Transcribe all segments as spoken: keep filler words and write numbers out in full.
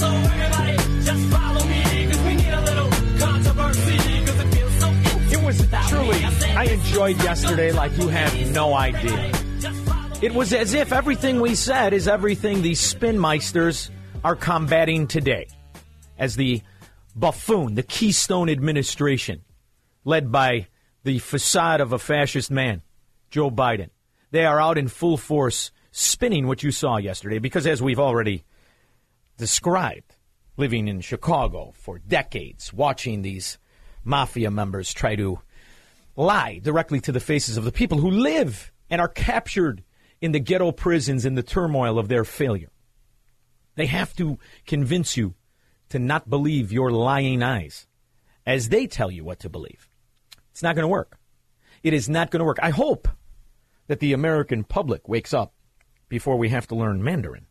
so everybody... Just follow me, because we need a little controversy, because it feels so easy. It was truly, I enjoyed yesterday like you have no idea. It was as if everything we said is everything the Spinmeisters are combating today. As the buffoon, the Keystone administration, led by the facade of a fascist man, Joe Biden. They are out in full force spinning what you saw yesterday, because as we've already described, living in Chicago for decades, watching these mafia members try to lie directly to the faces of the people who live and are captured in the ghetto prisons in the turmoil of their failure. They have to convince you to not believe your lying eyes as they tell you what to believe. It's not going to work. It is not going to work. I hope that the American public wakes up before we have to learn Mandarin,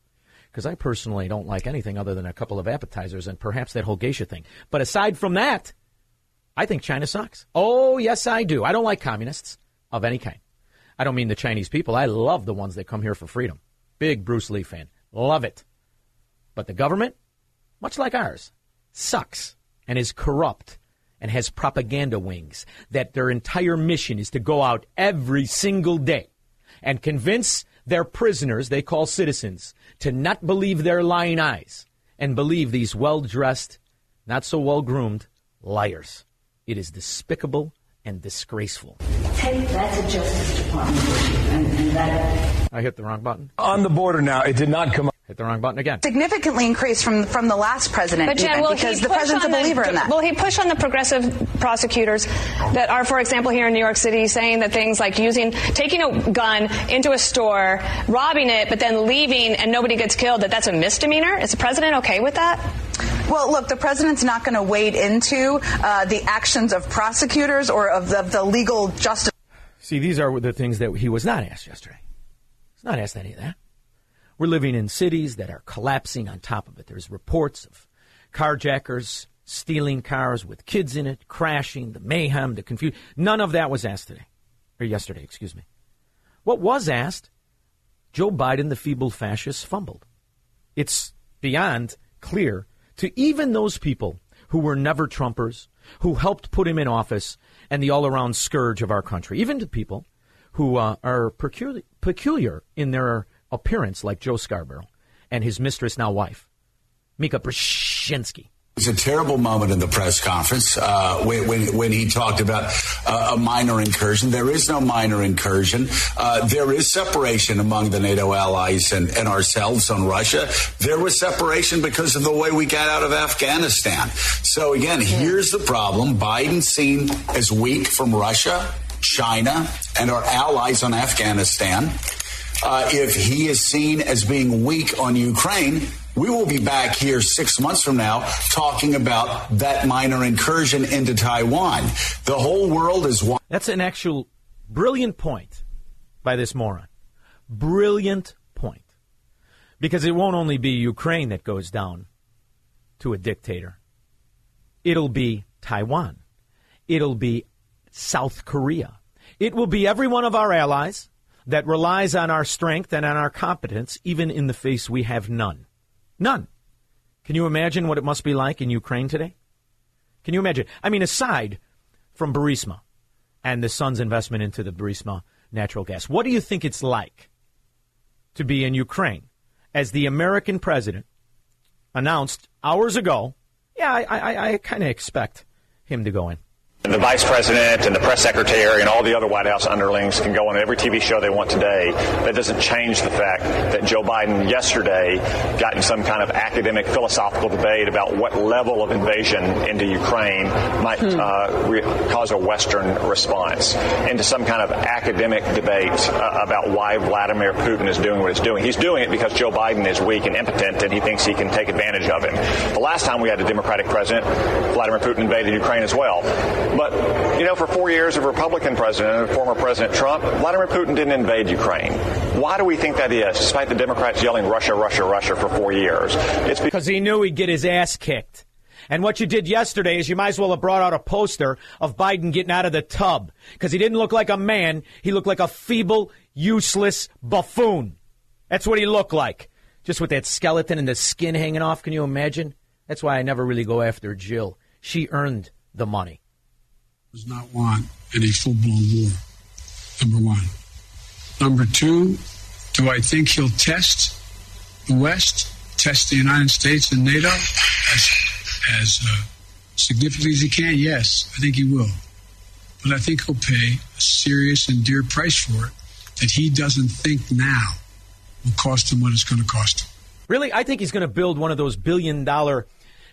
because I personally don't like anything other than a couple of appetizers and perhaps that whole geisha thing. But aside from that, I think China sucks. Oh, yes, I do. I don't like communists of any kind. I don't mean the Chinese people. I love the ones that come here for freedom. Big Bruce Lee fan. Love it. But the government, much like ours, sucks and is corrupt and has propaganda wings that their entire mission is to go out every single day and convince their prisoners, they call citizens, to not believe their lying eyes and believe these well-dressed, not so well-groomed liars. It is despicable and disgraceful. Take that to Justice Department. And, and that... I hit the wrong button. On the border now. It did not come up. Hit the wrong button again. Significantly increased from from the last president, but Jen, even, because the president's a believer the, in that. Will he push on the progressive prosecutors that are, for example, here in New York City, saying that things like using, taking a gun into a store, robbing it, but then leaving and nobody gets killed, that that's a misdemeanor? Is the president okay with that? Well, look, the president's not going to wade into uh, the actions of prosecutors or of the, of the legal justice. See, these are the things that he was not asked yesterday. He's not asked any of that. We're living in cities that are collapsing on top of it. There's reports of carjackers stealing cars with kids in it, crashing, the mayhem, the confusion. None of that was asked today, or yesterday, excuse me. What was asked, Joe Biden, the feeble fascist, fumbled. It's beyond clear to even those people who were never Trumpers, who helped put him in office and the all-around scourge of our country, even to people who uh, are peculiar, peculiar in their appearance, like Joe Scarborough and his mistress, now wife, Mika Brzezinski. It was a terrible moment in the press conference uh, when, when when he talked about uh, a minor incursion. There is no minor incursion. Uh, there is separation among the NATO allies and, and ourselves on Russia. There was separation because of the way we got out of Afghanistan. So, again, here's the problem. Biden seen as weak from Russia, China, and our allies on Afghanistan. Uh, if he is seen as being weak on Ukraine, we will be back here six months from now talking about that minor incursion into Taiwan. The whole world is one. That's an actual brilliant point by this moron. Brilliant point. Because it won't only be Ukraine that goes down to a dictator. It'll be Taiwan. It'll be South Korea. It will be every one of our allies that relies on our strength and on our competence, even in the face we have none. None. Can you imagine what it must be like in Ukraine today? Can you imagine? I mean, aside from Burisma and the sun's investment into the Burisma natural gas, what do you think it's like to be in Ukraine as the American president announced hours ago yeah, I, I, I kind of expect him to go in. And the vice president and the press secretary and all the other White House underlings can go on every T V show they want today. That doesn't change the fact that Joe Biden yesterday got in some kind of academic philosophical debate about what level of invasion into Ukraine might hmm. uh, re- cause a Western response, into some kind of academic debate uh, about why Vladimir Putin is doing what he's doing. He's doing it because Joe Biden is weak and impotent and he thinks he can take advantage of him. The last time we had a Democratic president, Vladimir Putin invaded Ukraine as well. But, you know, for four years of Republican president and former President Trump, Vladimir Putin didn't invade Ukraine. Why do we think that is, despite the Democrats yelling Russia, Russia, Russia for four years? It's because he knew he'd get his ass kicked. And what you did yesterday is you might as well have brought out a poster of Biden getting out of the tub, because he didn't look like a man. He looked like a feeble, useless buffoon. That's what he looked like, just with that skeleton and the skin hanging off. Can you imagine? That's why I never really go after Jill. She earned the money. Does not want any full-blown war, number one. Number two, do I think he'll test the West, test the United States and NATO as, as uh, significantly as he can? Yes, I think he will. But I think he'll pay a serious and dear price for it that he doesn't think now will cost him what it's going to cost him. Really? I think he's going to build one of those billion-dollar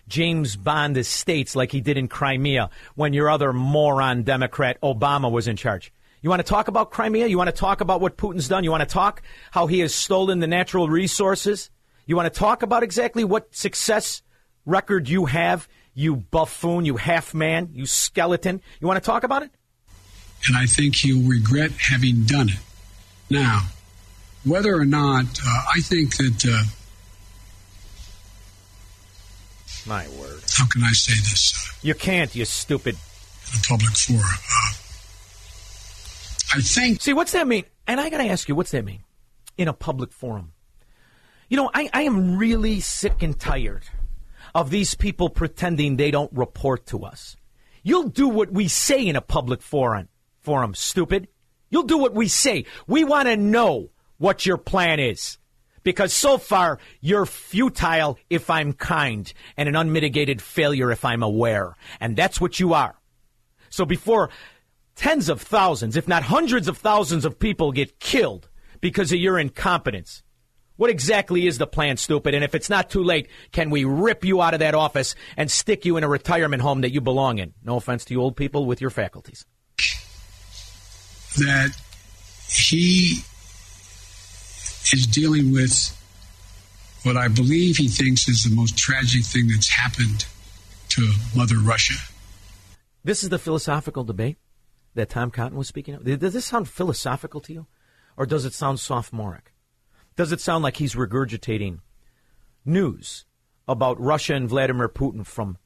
James Bond estates like he did in Crimea when your other moron Democrat Obama was in charge. You want to talk about Crimea? You want to talk about what Putin's done? You want to talk how he has stolen the natural resources? You want to talk about exactly what success record you have, you buffoon, you half man, you skeleton? You want to talk about it? And I think he'll regret having done it. Now, whether or not, uh, I think that... Uh, My word. How can I say this? Uh, you can't, you stupid. In a public forum. Uh, I think. See, what's that mean? And I got to ask you, what's that mean? In a public forum. You know, I, I am really sick and tired of these people pretending they don't report to us. You'll do what we say in a public forum, forum, stupid. You'll do what we say. We want to know what your plan is. Because so far, you're futile if I'm kind and an unmitigated failure if I'm aware. And that's what you are. So before tens of thousands, if not hundreds of thousands of people get killed because of your incompetence, what exactly is the plan, stupid? And if it's not too late, can we rip you out of that office and stick you in a retirement home that you belong in? No offense to you old people with your faculties. That he... is dealing with what I believe he thinks is the most tragic thing that's happened to Mother Russia. This is the philosophical debate that Tom Cotton was speaking of. Does this sound philosophical to you? Or does it sound sophomoric? Does it sound like he's regurgitating news about Russia and Vladimir Putin from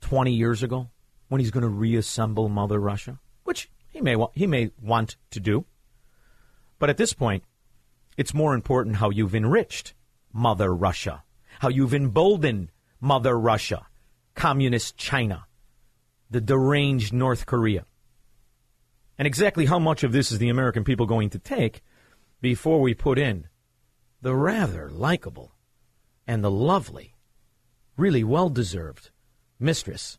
twenty years ago when he's going to reassemble Mother Russia? Which he may wa- he may want to do. But at this point, it's more important how you've enriched Mother Russia, how you've emboldened Mother Russia, Communist China, the deranged North Korea. And exactly how much of this is the American people going to take before we put in the rather likable and the lovely, really well-deserved mistress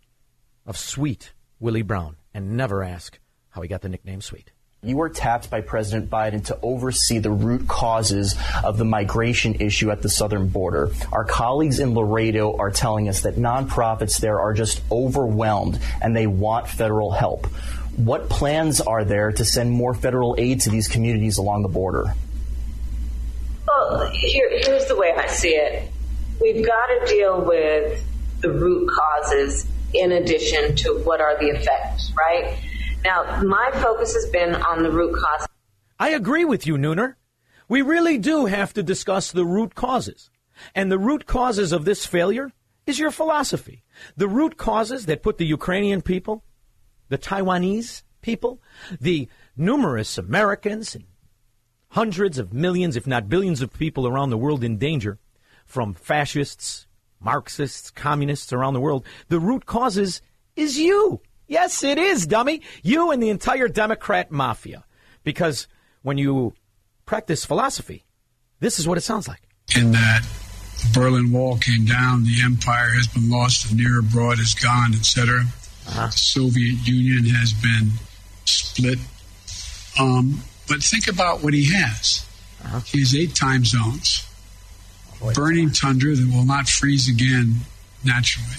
of Sweet Willie Brown, and never ask how he got the nickname Sweet. You were tapped by President Biden to oversee the root causes of the migration issue at the southern border. Our colleagues in Laredo are telling us that nonprofits there are just overwhelmed and they want federal help. What plans are there to send more federal aid to these communities along the border? Well, here, here's the way I see it. We've got to deal with the root causes in addition to what are the effects, right? Now, my focus has been on the root causes. I agree with you, Nooner. We really do have to discuss the root causes. And the root causes of this failure is your philosophy. The root causes that put the Ukrainian people, the Taiwanese people, the numerous Americans, and hundreds of millions, if not billions of people around the world in danger from fascists, Marxists, communists around the world. The root causes is you. Yes, it is, dummy. You and the entire Democrat mafia. Because when you practice philosophy, this is what it sounds like. In that The Berlin Wall came down. The empire has been lost. The near abroad is gone, et cetera. Uh-huh. The Soviet Union has been split. Um, but think about what he has. Uh-huh. He has eight time zones, oh, burning God. tundra that will not freeze again naturally.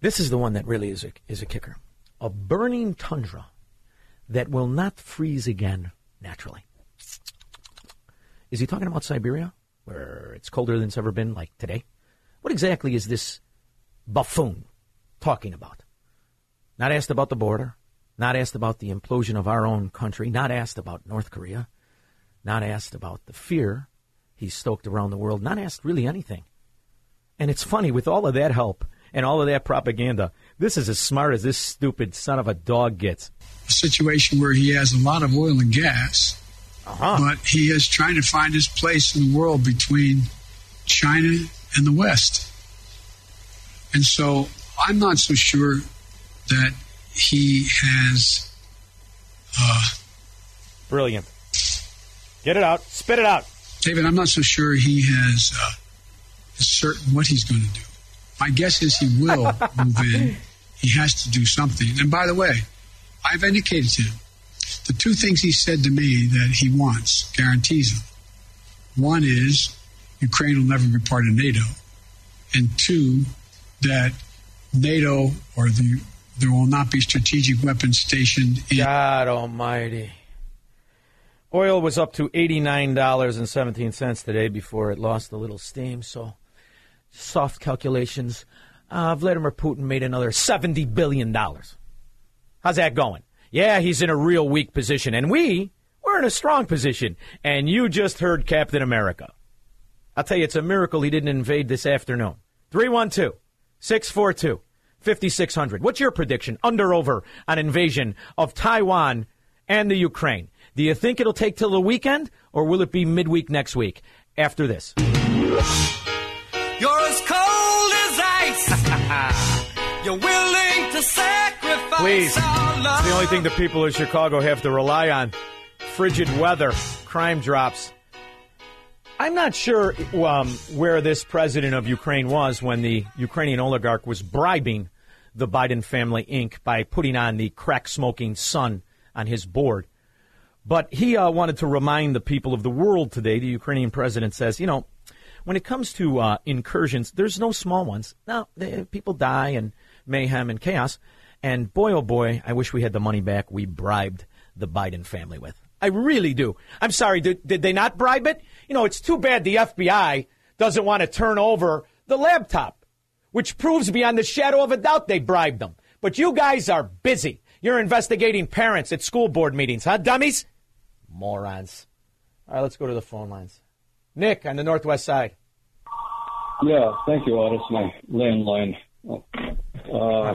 This is the one that really is a, is a kicker. A burning tundra that will not freeze again naturally. Is he talking about Siberia, where it's colder than it's ever been, like today? What exactly is this buffoon talking about? Not asked about the border, not asked about the implosion of our own country, not asked about North Korea, not asked about the fear he's stoked around the world, not asked really anything. And it's funny, with all of that help and all of that propaganda, this is as smart as this stupid son of a dog gets. A situation where he has a lot of oil and gas, uh-huh. but he is trying to find his place in the world between China and the West. And so I'm not so sure that he has... Uh, Brilliant. Get it out. Spit it out. David, I'm not so sure he has uh, is certain what he's going to do. My guess is he will move in. He has to do something. And by the way, I've indicated to him the two things he said to me that he wants, guarantees him. One is Ukraine will never be part of NATO. And two, that NATO or the there will not be strategic weapons stationed in... God almighty. Oil was up to eighty-nine dollars and seventeen cents today before it lost a little steam, so... Soft calculations. Uh, Vladimir Putin made another seventy billion dollars. How's that going? Yeah, he's in a real weak position. And we, we're in a strong position. And you just heard Captain America. I'll tell you, it's a miracle he didn't invade this afternoon. three one two, six four two, five six zero zero. What's your prediction, under over, on invasion of Taiwan and the Ukraine? Do you think it'll take till the weekend, or will it be midweek next week? After this. You're as cold as ice. You're willing to sacrifice. Please. Our love. It's the only thing the people of Chicago have to rely on. Frigid weather, crime drops. I'm not sure um, where this president of Ukraine was when the Ukrainian oligarch was bribing the Biden family, Incorporated by putting on the crack-smoking son on his board. But he uh, wanted to remind the people of the world today. The Ukrainian president says, you know, when it comes to uh, incursions, there's no small ones. Now, they, people die and mayhem and chaos. And boy, oh boy, I wish we had the money back we bribed the Biden family with. I really do. I'm sorry, did, did they not bribe it? You know, it's too bad the F B I doesn't want to turn over the laptop, which proves beyond the shadow of a doubt they bribed them. But you guys are busy. You're investigating parents at school board meetings, huh, dummies? Morons. All right, let's go to the phone lines. Nick on the Northwest side. Yeah, thank you, Otis, my landline. Uh,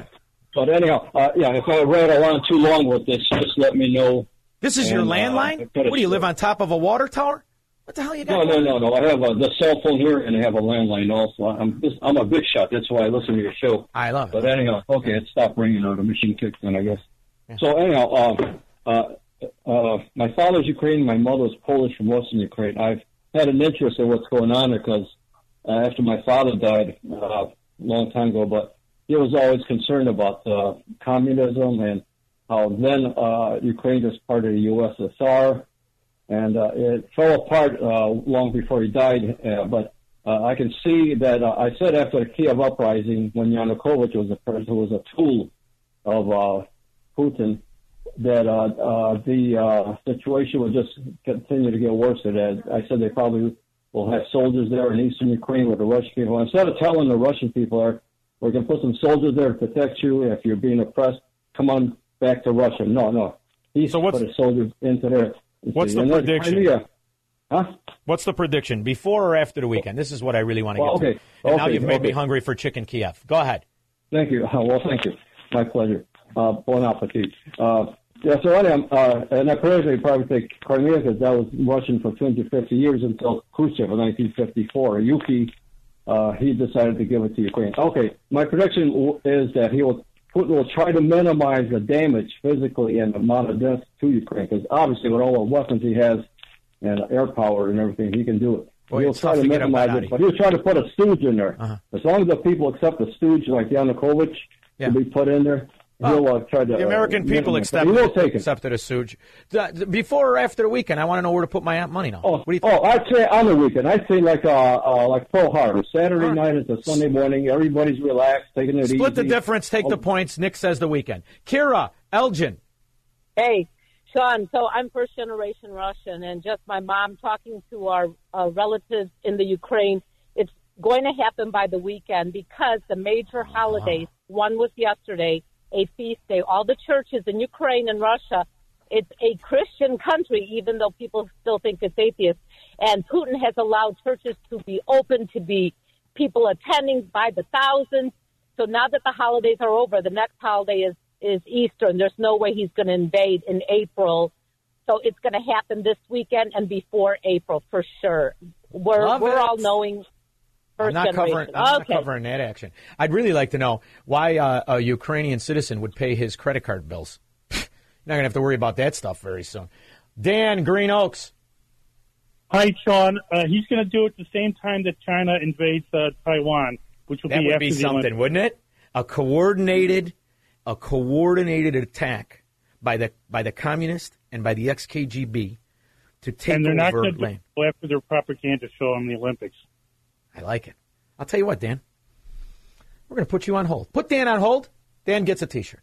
but anyhow, uh, yeah, if I ran around too long with this, just let me know. This is and, your landline? Uh, what, do you live on top of a water tower? What the hell you got? No, no, no, no. I have a, the cell phone here, and I have a landline also. I'm just, I'm a big shot. That's why I listen to your show. I love it. But anyhow, okay, it stopped ringing or the machine kicked in, I guess. Yeah. So anyhow, uh, uh, uh, my father's Ukrainian, my mother's Polish from Western Ukraine. I've had an interest in what's going on because uh, after my father died uh, a long time ago, but he was always concerned about uh, communism and how then uh, Ukraine was part of the U S S R, and uh, it fell apart uh, long before he died. Uh, but uh, I can see that uh, I said after the Kiev uprising, when Yanukovych was the person who was a tool of uh, Putin, that uh, uh, the uh, situation will just continue to get worse. Than that. I said they probably will have soldiers there in eastern Ukraine with the Russian people. Instead of telling the Russian people, are, we're going to put some soldiers there to protect you if you're being oppressed, come on back to Russia. No, no. He's so put the soldiers into there. What's the prediction? Idea. Huh? What's the prediction, before or after the weekend? This is what I really want to well, get okay. to. And okay. now you've made okay. me hungry for chicken Kiev. Go ahead. Thank you. Well, thank you. My pleasure. Uh, bon appetit. Uh, Yeah, so anyhow, uh, and I personally probably think Crimea, because that was Russian for twenty, fifty years until Khrushchev in nineteen fifty-four. Yuki, uh, he decided to give it to Ukraine. Okay, my prediction is that he will Putin will try to minimize the damage physically and the amount of death to Ukraine, because obviously with all the weapons he has and air power and everything, he can do it. Boy, he was trying to, to minimize it, but he was trying to put a stooge in there. Uh-huh. As long as the people accept a stooge like Yanukovych yeah. to be put in there, he'll uh, try to... The American uh, people accept it, accepted a stooge. Before or after the weekend, I want to know where to put my money now. Oh, what do you think? oh I'd say on the weekend. I'd say like, uh, uh, like Pearl Harbor. Saturday right. night into Sunday morning. Everybody's relaxed, taking it Split easy. Split the difference, take oh. the points. Nick says the weekend. Kira, Elgin. Hey. Sean, so I'm first-generation Russian, and just my mom talking to our uh, relatives in the Ukraine, it's going to happen by the weekend because the major holidays, wow. one was yesterday, a feast day. All the churches in Ukraine and Russia, it's a Christian country, even though people still think it's atheist. And Putin has allowed churches to be open, to be people attending by the thousands. So now that the holidays are over, the next holiday is is Easter, and there's no way he's going to invade in April. So it's going to happen this weekend and before April for sure. We're Love we're it. all knowing first I'm not generation. Covering, I'm okay. not covering that action. I'd really like to know why uh, a Ukrainian citizen would pay his credit card bills. You're not going to have to worry about that stuff very soon. Dan, Green Oaks. Hi, Sean. Uh, he's going to do it the same time that China invades uh, Taiwan, which will that be would after be something, wouldn't it? A coordinated... A coordinated attack by the by the communists and by the ex K G B to take over land. And they're not going to go after their propaganda show on the Olympics. I like it. I'll tell you what, Dan. We're going to put you on hold. Put Dan on hold. Dan gets a T-shirt.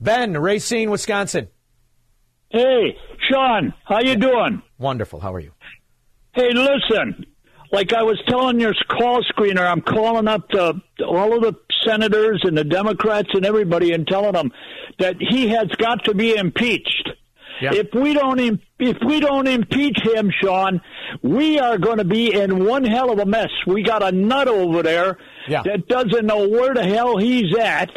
Ben, Racine, Wisconsin. Hey, Sean, how you doing? Wonderful. How are you? Hey, listen. Like I was telling your call screener, I'm calling up to all of the senators and the Democrats and everybody and telling them that he has got to be impeached. Yep. If we don't im- if we don't impeach him, Sean, we are going to be in one hell of a mess. We got a nut over there yeah. that doesn't know where the hell he's at.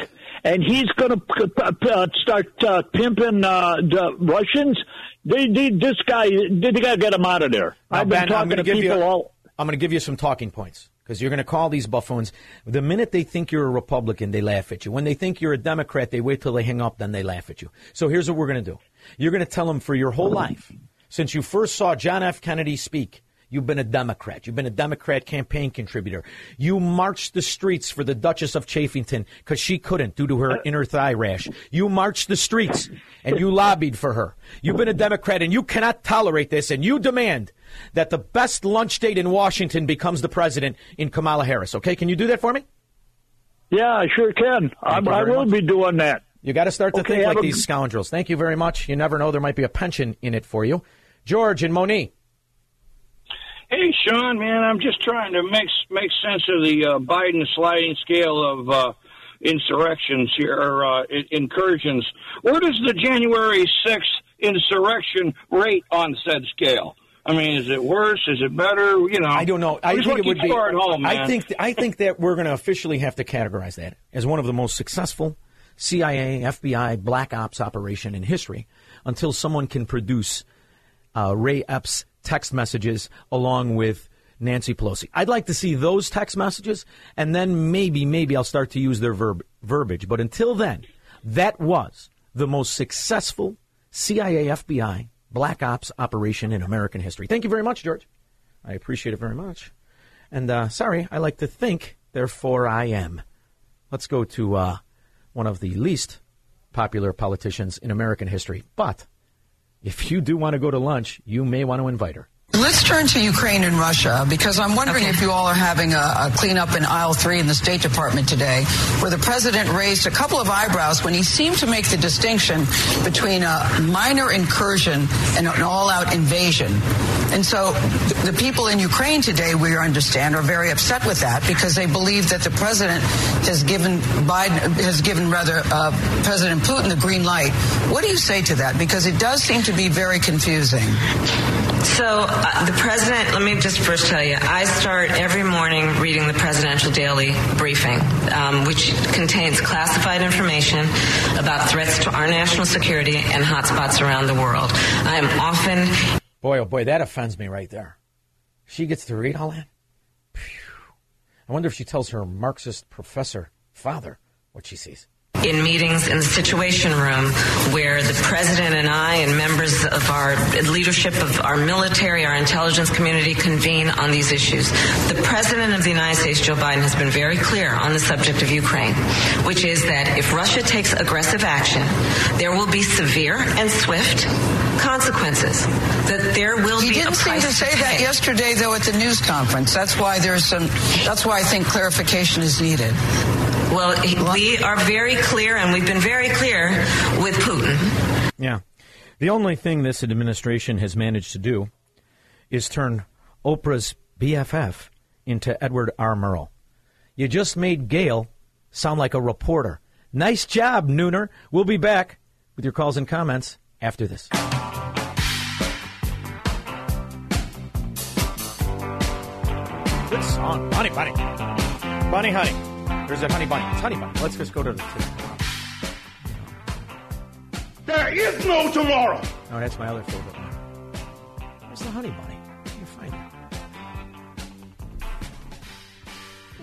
And he's going to start uh, pimping uh, the Russians. They, they, this guy, they got to get him out of there. Now, I've been Ben, talking to people you- all... I'm going to give you some talking points because you're going to call these buffoons. The minute they think you're a Republican, they laugh at you. When they think you're a Democrat, they wait till they hang up, then they laugh at you. So here's what we're going to do. You're going to tell them for your whole life, since you first saw John F. Kennedy speak, you've been a Democrat. You've been a Democrat campaign contributor. You marched the streets for the Duchess of Chaffington because she couldn't due to her inner thigh rash. You marched the streets and you lobbied for her. You've been a Democrat and you cannot tolerate this. And you demand that the best lunch date in Washington becomes the president in Kamala Harris. Okay, can you do that for me? Yeah, I sure can. I'm, I will much. be doing that. You got to start to okay, think like a... these scoundrels. Thank you very much. You never know. There might be a pension in it for you. George and Monique. Hey, Sean, man, I'm just trying to make make sense of the uh, Biden sliding scale of uh, insurrections here, or uh, incursions. Where does the January sixth insurrection rate on said scale? I mean, is it worse? Is it better? You know, I don't know. I think it would be. Home, I think th- I think that we're going to officially have to categorize that as one of the most successful C I A, F B I, black ops operation in history, until someone can produce uh, Ray Epps text messages along with Nancy Pelosi. I'd like to see those text messages, and then maybe, maybe I'll start to use their verb, verbiage. But until then, that was the most successful C I A, F B I, black ops operation in American history. Thank you very much, George. I appreciate it very much. And uh, sorry, I like to think, therefore I am. Let's go to uh, one of the least popular politicians in American history, but... if you do want to go to lunch, you may want to invite her. Let's turn to Ukraine and Russia, because I'm wondering okay. if you all are having a, a cleanup in aisle three in the State Department today, where the president raised a couple of eyebrows when he seemed to make the distinction between a minor incursion and an all-out invasion. And so the people in Ukraine today, we understand, are very upset with that because they believe that the president has given Biden, has given rather uh, President Putin the green light. What do you say to that? Because it does seem to be very confusing. So uh, the president, let me just first tell you, I start every morning reading the Presidential Daily Briefing, um, which contains classified information about threats to our national security and hotspots around the world. I am often... Boy, oh boy, that offends me right there. She gets to read all that? Phew. I wonder if she tells her Marxist professor father what she sees. in meetings in the Situation Room where the president and I and members of our leadership of our military, our intelligence community convene on these issues. The president of the United States, Joe Biden, has been very clear on the subject of Ukraine, which is that if Russia takes aggressive action, there will be severe and swift consequences, that there will he be a price to pay. He didn't seem to say that yesterday, though, at the news conference. That's why there's some, that's why I think clarification is needed. Well, he, we are very clear, and we've been very clear with Putin. Yeah. The only thing this administration has managed to do is turn Oprah's B F F into Edward R. Murrow. You just made Gail sound like a reporter. Nice job, Nooner. We'll be back with your calls and comments after this. Good song. Honey Bunny. Bunny Honey. There's a Honey Bunny. It's Honey Bunny. Let's just go to the two. There is no tomorrow. No, that's my other favorite one. There's the Honey Bunny. You'll find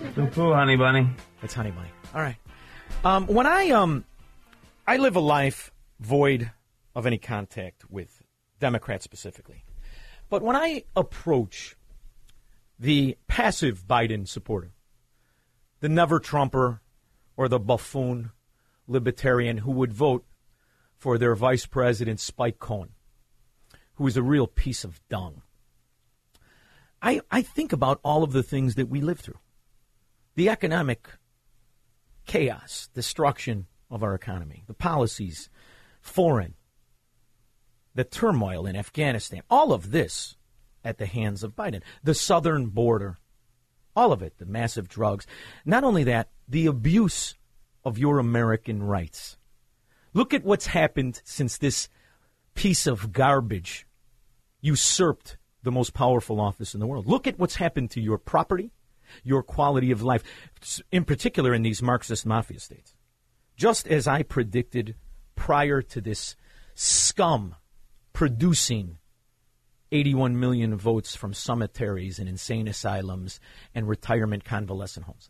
it. Poo poo, Honey Bunny. It's Honey Bunny. All right. Um, when I, um, I live a life void of any contact with Democrats specifically. But when I approach the passive Biden supporter, the never-Trumper or the buffoon libertarian who would vote for their vice president, Spike Cohen, who is a real piece of dung, I, I think about all of the things that we live through. The economic chaos, destruction of our economy, the policies, foreign, the turmoil in Afghanistan, all of this at the hands of Biden, the southern border, all of it, the massive drugs. Not only that, the abuse of your American rights. Look at what's happened since this piece of garbage usurped the most powerful office in the world. Look at what's happened to your property, your quality of life, in particular in these Marxist mafia states. Just as I predicted prior to this scum producing eighty-one million votes from cemeteries and insane asylums and retirement convalescent homes.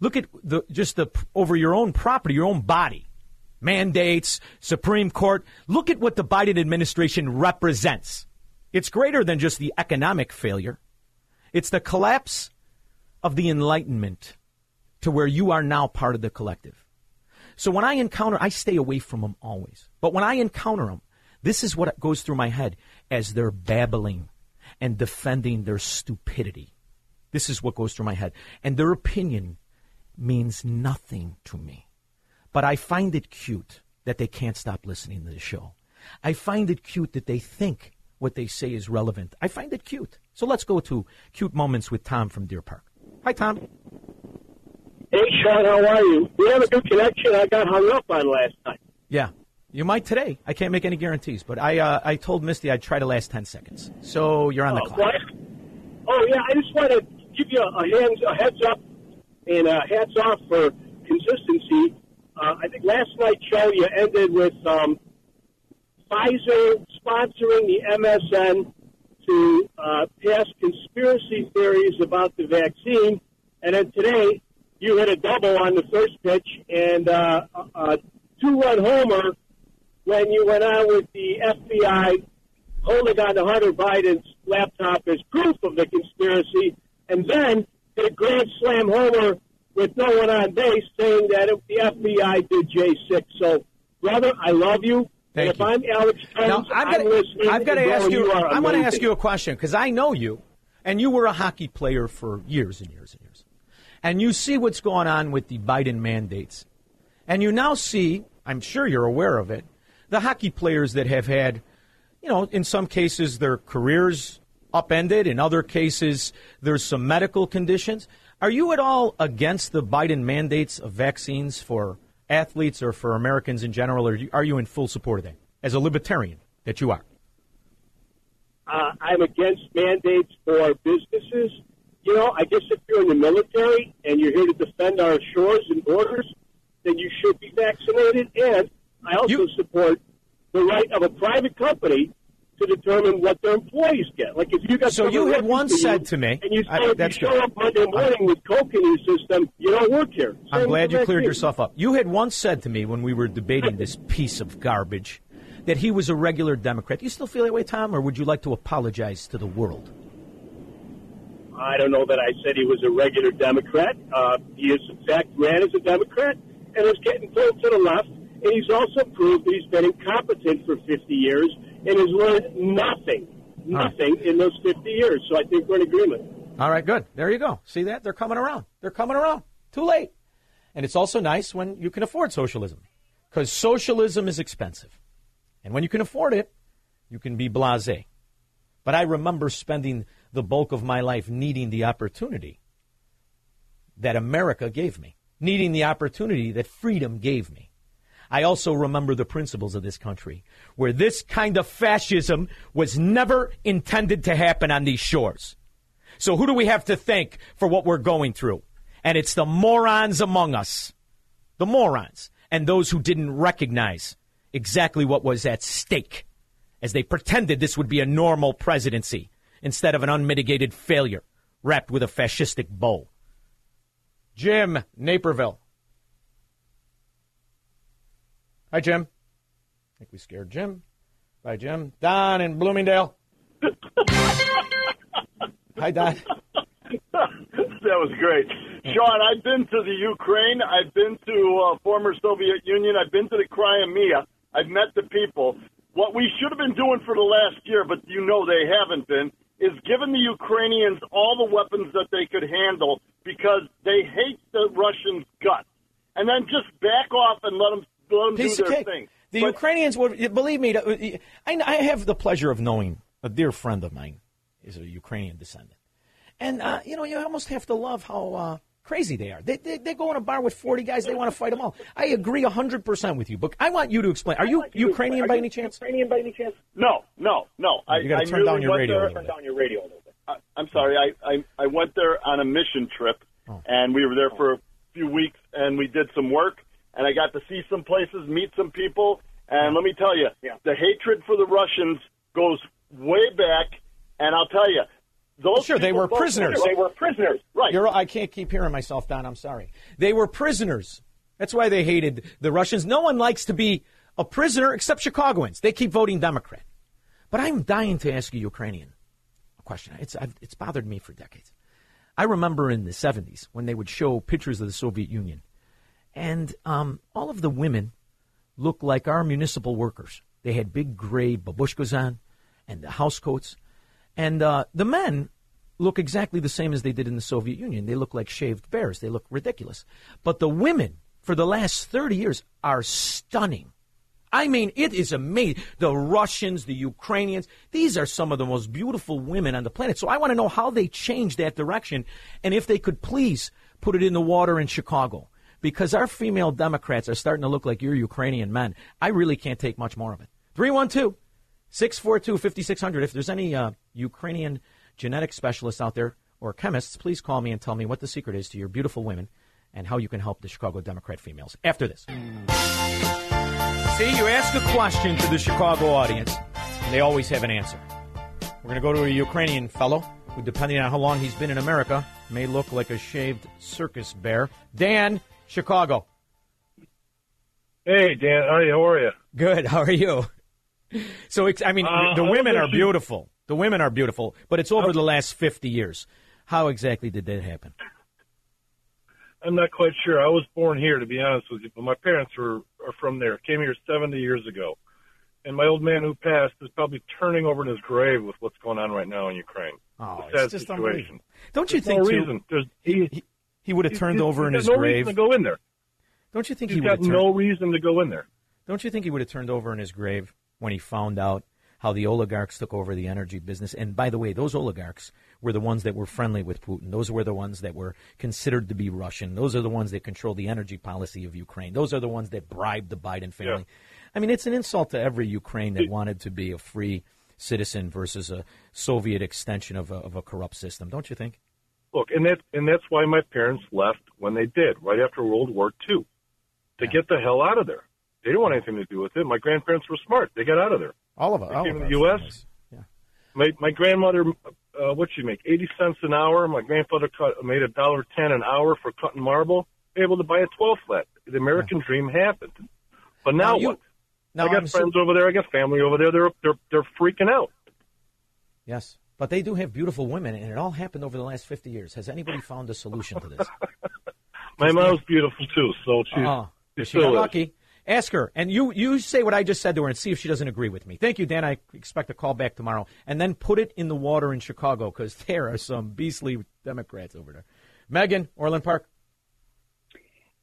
Look at the just the over your own property, your own body, mandates, Supreme Court. Look at what the Biden administration represents. It's greater than just the economic failure. It's the collapse of the Enlightenment to where you are now part of the collective. So when I encounter, I stay away from them always. But when I encounter them, this is what goes through my head as they're babbling and defending their stupidity. This is what goes through my head. And their opinion means nothing to me. But I find it cute that they can't stop listening to the show. I find it cute that they think what they say is relevant. I find it cute. So let's go to Cute Moments with Tom from Deer Park. Hi, Tom. Hey, Sean, how are you? We have a good connection. I got hung up on last night. Yeah. You might today. I can't make any guarantees, but I uh, I told Misty I'd try to last ten seconds. So you're on the oh, clock. Right? Oh, yeah, I just want to give you a, hands, a heads up and a hats off for consistency. Uh, I think last night's show you ended with um, Pfizer sponsoring the M S N to uh, pass conspiracy theories about the vaccine, and then today you hit a double on the first pitch and uh, a two-run homer when you went on with the F B I holding on to Hunter Biden's laptop as proof of the conspiracy, and then the grand slam homer with no one on base saying that it, the F B I did J six. So, brother, I love you. Thank if you. I'm Alex Jones, now, I'm, gonna, I'm I've got to ask you, you I'm going to ask you a question, because I know you, and you were a hockey player for years and years and years. And you see what's going on with the Biden mandates. And you now see, I'm sure you're aware of it, the hockey players that have had, you know, in some cases their careers upended. In other cases, there's some medical conditions. Are you at all against the Biden mandates of vaccines for athletes or for Americans in general? Or are you in full support of that as a libertarian that you are? Uh, I'm against mandates for businesses. You know, I guess if you're in the military and you're here to defend our shores and borders, then you should be vaccinated. And I also you, support the right of a private company to determine what their employees get. Like if you got so you had once said to me, and you say I, if that's you show good. up Monday morning I, with coke in your system, you don't work here. Same I'm glad you cleared team. yourself up. You had once said to me when we were debating this piece of garbage that he was a regular Democrat. Do you still feel that way, Tom, or would you like to apologize to the world? I don't know that I said he was a regular Democrat. Uh, he is, in fact, ran as a Democrat and is getting pulled to the left. And he's also proved that he's been incompetent for fifty years and has learned nothing, nothing right. in those fifty years. So I think we're in agreement. All right, good. There you go. See that? They're coming around. They're coming around. Too late. And it's also nice when you can afford socialism, because socialism is expensive. And when you can afford it, you can be blasé. But I remember spending the bulk of my life needing the opportunity that America gave me, needing the opportunity that freedom gave me. I also remember the principles of this country, where this kind of fascism was never intended to happen on these shores. So who do we have to thank for what we're going through? And it's the morons among us, the morons, and those who didn't recognize exactly what was at stake as they pretended this would be a normal presidency instead of an unmitigated failure wrapped with a fascistic bow. Jim, Naperville. Hi, Jim. I think we scared Jim. Bye, Jim. Don in Bloomingdale. Hi, Don. That was great. Sean, I've been to the Ukraine. I've been to uh, former Soviet Union. I've been to the Crimea. I've met the people. What we should have been doing for the last year, but you know they haven't been, is giving the Ukrainians all the weapons that they could handle because they hate the Russians' guts. And then just back off and let them Let them Piece do their thing. The but, Ukrainians would, believe me, I, I have the pleasure of knowing a dear friend of mine is a Ukrainian descendant. And, uh, you know, you almost have to love how uh, crazy they are. They, they they go in a bar with forty guys. They want to fight them all. I agree one hundred percent with you, but I want you to explain. Are you, you Ukrainian by you any chance? Ukrainian by any chance? No, no, no. I, you got to turn, really turn down your radio a little bit. I, I'm sorry. I, I, I went there on a mission trip, oh. and we were there oh. for a few weeks, and we did some work. And I got to see some places, meet some people. And let me tell you, yeah. the hatred for the Russians goes way back. And I'll tell you, those sure, they were prisoners. They were prisoners. Right. You're, I can't keep hearing myself, Don. I'm sorry. They were prisoners. That's why they hated the Russians. No one likes to be a prisoner except Chicagoans. They keep voting Democrat. But I'm dying to ask a Ukrainian a question. It's, I've, it's bothered me for decades. I remember in the seventies when they would show pictures of the Soviet Union. And um, all of the women looked like our municipal workers. They had big gray babushkas on and the housecoats. And uh, the men look exactly the same as they did in the Soviet Union. They look like shaved bears. They look ridiculous. But the women, for the last thirty years, are stunning. I mean, it is amazing. The Russians, the Ukrainians, these are some of the most beautiful women on the planet. So I want to know how they changed that direction and if they could please put it in the water in Chicago. Because our female Democrats are starting to look like your Ukrainian men. I really can't take much more of it. three one two, six four two, five six zero zero. If there's any uh, Ukrainian genetic specialists out there or chemists, please call me and tell me what the secret is to your beautiful women and how you can help the Chicago Democrat females. After this. See, you ask a question to the Chicago audience, and they always have an answer. We're going to go to a Ukrainian fellow who, depending on how long he's been in America, may look like a shaved circus bear. Dan, Chicago. Hey, Dan. How are you? Good. How are you? So, it's, I mean, uh, the women are beautiful. The women are beautiful, but it's over the last fifty years. How exactly did that happen? I'm not quite sure. I was born here, to be honest with you, but my parents were are from there. Came here seventy years ago. And my old man who passed is probably turning over in his grave with what's going on right now in Ukraine. Oh, it's, it's just situation. Unbelievable. Don't you There's think, no too, reason. There's, he, he, He would have turned he's, over he's in his no grave. Reason to go in there. Don't you think he's he would have got tur- no reason to go in there? Don't you think he would have turned over in his grave when he found out how the oligarchs took over the energy business? And by the way, those oligarchs were the ones that were friendly with Putin. Those were the ones that were considered to be Russian. Those are the ones that control the energy policy of Ukraine. Those are the ones that bribed the Biden family. Yeah. I mean, it's an insult to every Ukraine that wanted to be a free citizen versus a Soviet extension of a, of a corrupt system. Don't you think? Look, and that and that's why my parents left when they did, right after World War Two, to yeah. get the hell out of there. They didn't want anything to do with it. My grandparents were smart. They got out of there. All of us. They came to the U S My my grandmother, uh, what'd she make? eighty cents an hour. My grandfather cut, made one dollar ten an hour for cutting marble, able to buy a twelve flat. The American yeah. dream happened. But now, now you, what? Now I got I'm friends so- over there. I got family over there. They're, they're, they're freaking out. Yes, but they do have beautiful women, and it all happened over the last fifty years. Has anybody found a solution to this? My mom's beautiful, too, so she's, uh-huh. she's she got lucky. Ask her, and you, you say what I just said to her and see if she doesn't agree with me. Thank you, Dan. I expect a call back tomorrow. And then put it in the water in Chicago, because there are some beastly Democrats over there. Megan, Orland Park.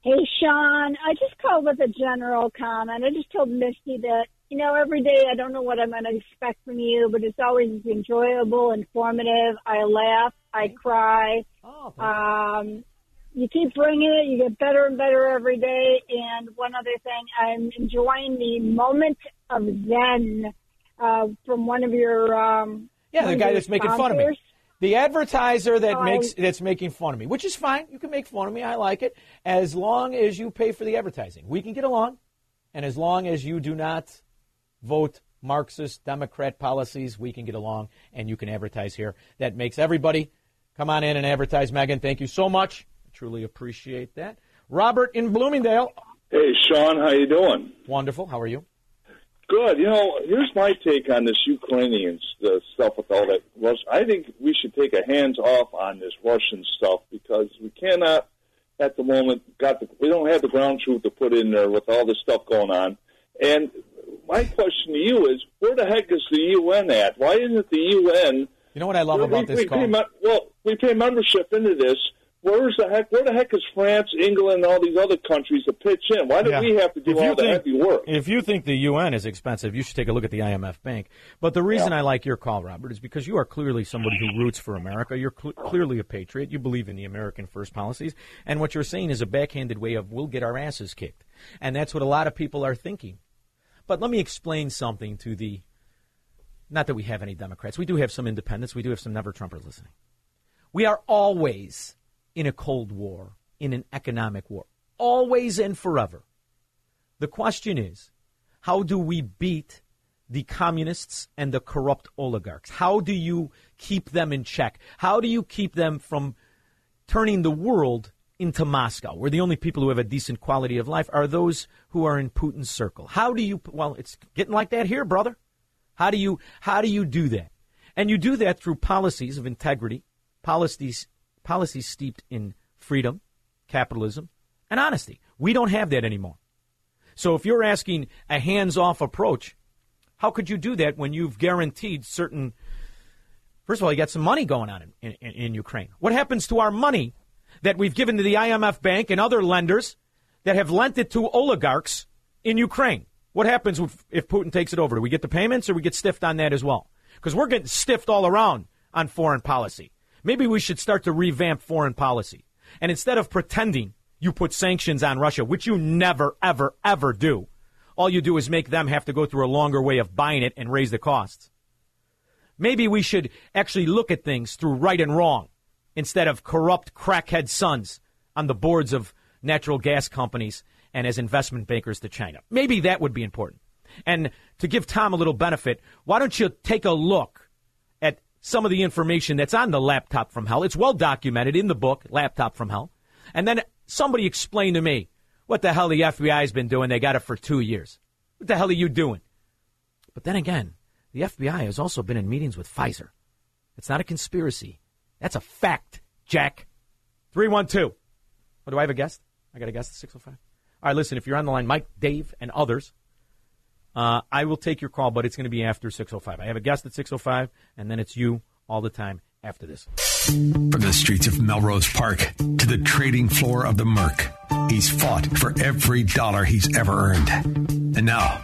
Hey, Sean. I just called with a general comment. I just told Misty that, you know, every day I don't know what I'm going to expect from you, but it's always enjoyable, informative. I laugh. I cry. Oh, um You keep bringing it. You get better and better every day. And one other thing, I'm enjoying the moment of zen uh, from one of your um, yeah, the guy that's making fun of me, the advertiser that um, makes that's making fun of me, which is fine. You can make fun of me. I like it as long as you pay for the advertising. We can get along, and as long as you do not vote Marxist Democrat policies, we can get along, and you can advertise here. That makes everybody come on in and advertise. Megan, thank you so much. Truly appreciate that. Robert in Bloomingdale. Hey, Sean, how you doing? Wonderful. How are you? Good. You know, here's my take on this Ukrainian the stuff with all that. I think we should take a hands-off on this Russian stuff because we cannot, at the moment, got the, we don't have the ground truth to put in there with all this stuff going on. And my question to you is, where the heck is the U N at? Why isn't the U N? You know what I love we, about this we call? Pay, well, we pay membership into this. Where's the heck? Where the heck is France, England, and all these other countries to pitch in? Why do yeah. we have to do all think, the heavy work? If you think the U N is expensive, you should take a look at the I M F Bank. But the reason yeah. I like your call, Robert, is because you are clearly somebody who roots for America. You're cl- clearly a patriot. You believe in the American first policies. And what you're saying is a backhanded way of we'll get our asses kicked. And that's what a lot of people are thinking. But let me explain something to the, not that we have any Democrats. We do have some independents. We do have some never-Trumpers listening. We are always in a Cold War, in an economic war, always and forever. The question is, how do we beat the communists and the corrupt oligarchs? How do you keep them in check? How do you keep them from turning the world into Moscow, where the only people who have a decent quality of life are those who are in Putin's circle? How do you, well, it's getting like that here, brother. How do you, how do you do that? And you do that through policies of integrity, policies Policies steeped in freedom, capitalism, and honesty. We don't have that anymore. So if you're asking a hands-off approach, how could you do that when you've guaranteed certain... First of all, you got some money going on in, in, in Ukraine. What happens to our money that we've given to the I M F Bank and other lenders that have lent it to oligarchs in Ukraine? What happens if, if Putin takes it over? Do we get the payments or we get stiffed on that as well? Because we're getting stiffed all around on foreign policy. Maybe we should start to revamp foreign policy. And instead of pretending you put sanctions on Russia, which you never, ever, ever do, all you do is make them have to go through a longer way of buying it and raise the costs. Maybe we should actually look at things through right and wrong instead of corrupt crackhead sons on the boards of natural gas companies and as investment bankers to China. Maybe that would be important. And to give Tom a little benefit, why don't you take a look some of the information that's on the laptop from hell. It's well documented in the book, Laptop from Hell. And then somebody explained to me what the hell the F B I's been doing. They got it for two years. What the hell are you doing? But then again, the F B I has also been in meetings with Pfizer. It's not a conspiracy. That's a fact, Jack. three one two. What, oh, do I have a guest? I got a guest at six oh five. All right, listen, if you're on the line, Mike, Dave, and others, Uh, I will take your call, but it's going to be after six oh five. I have a guest at six oh five, and then it's you all the time after this. From the streets of Melrose Park to the trading floor of the Merck, he's fought for every dollar he's ever earned. And now,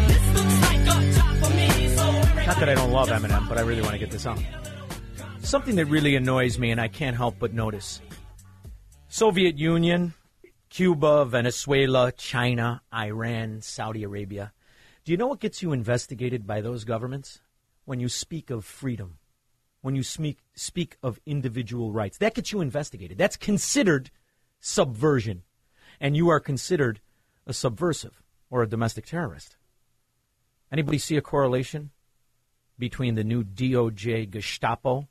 this looks like a job for me, so everybody... Not that I don't love Eminem, but I really want to get this on. something that really annoys me, and I can't help but notice. Soviet Union, Cuba, Venezuela, China, Iran, Saudi Arabia. Do you know what gets you investigated by those governments? When you speak of freedom, when you speak speak of individual rights, that gets you investigated. That's considered subversion, and you are considered a subversive or a domestic terrorist. Anybody see a correlation between the new D O J Gestapo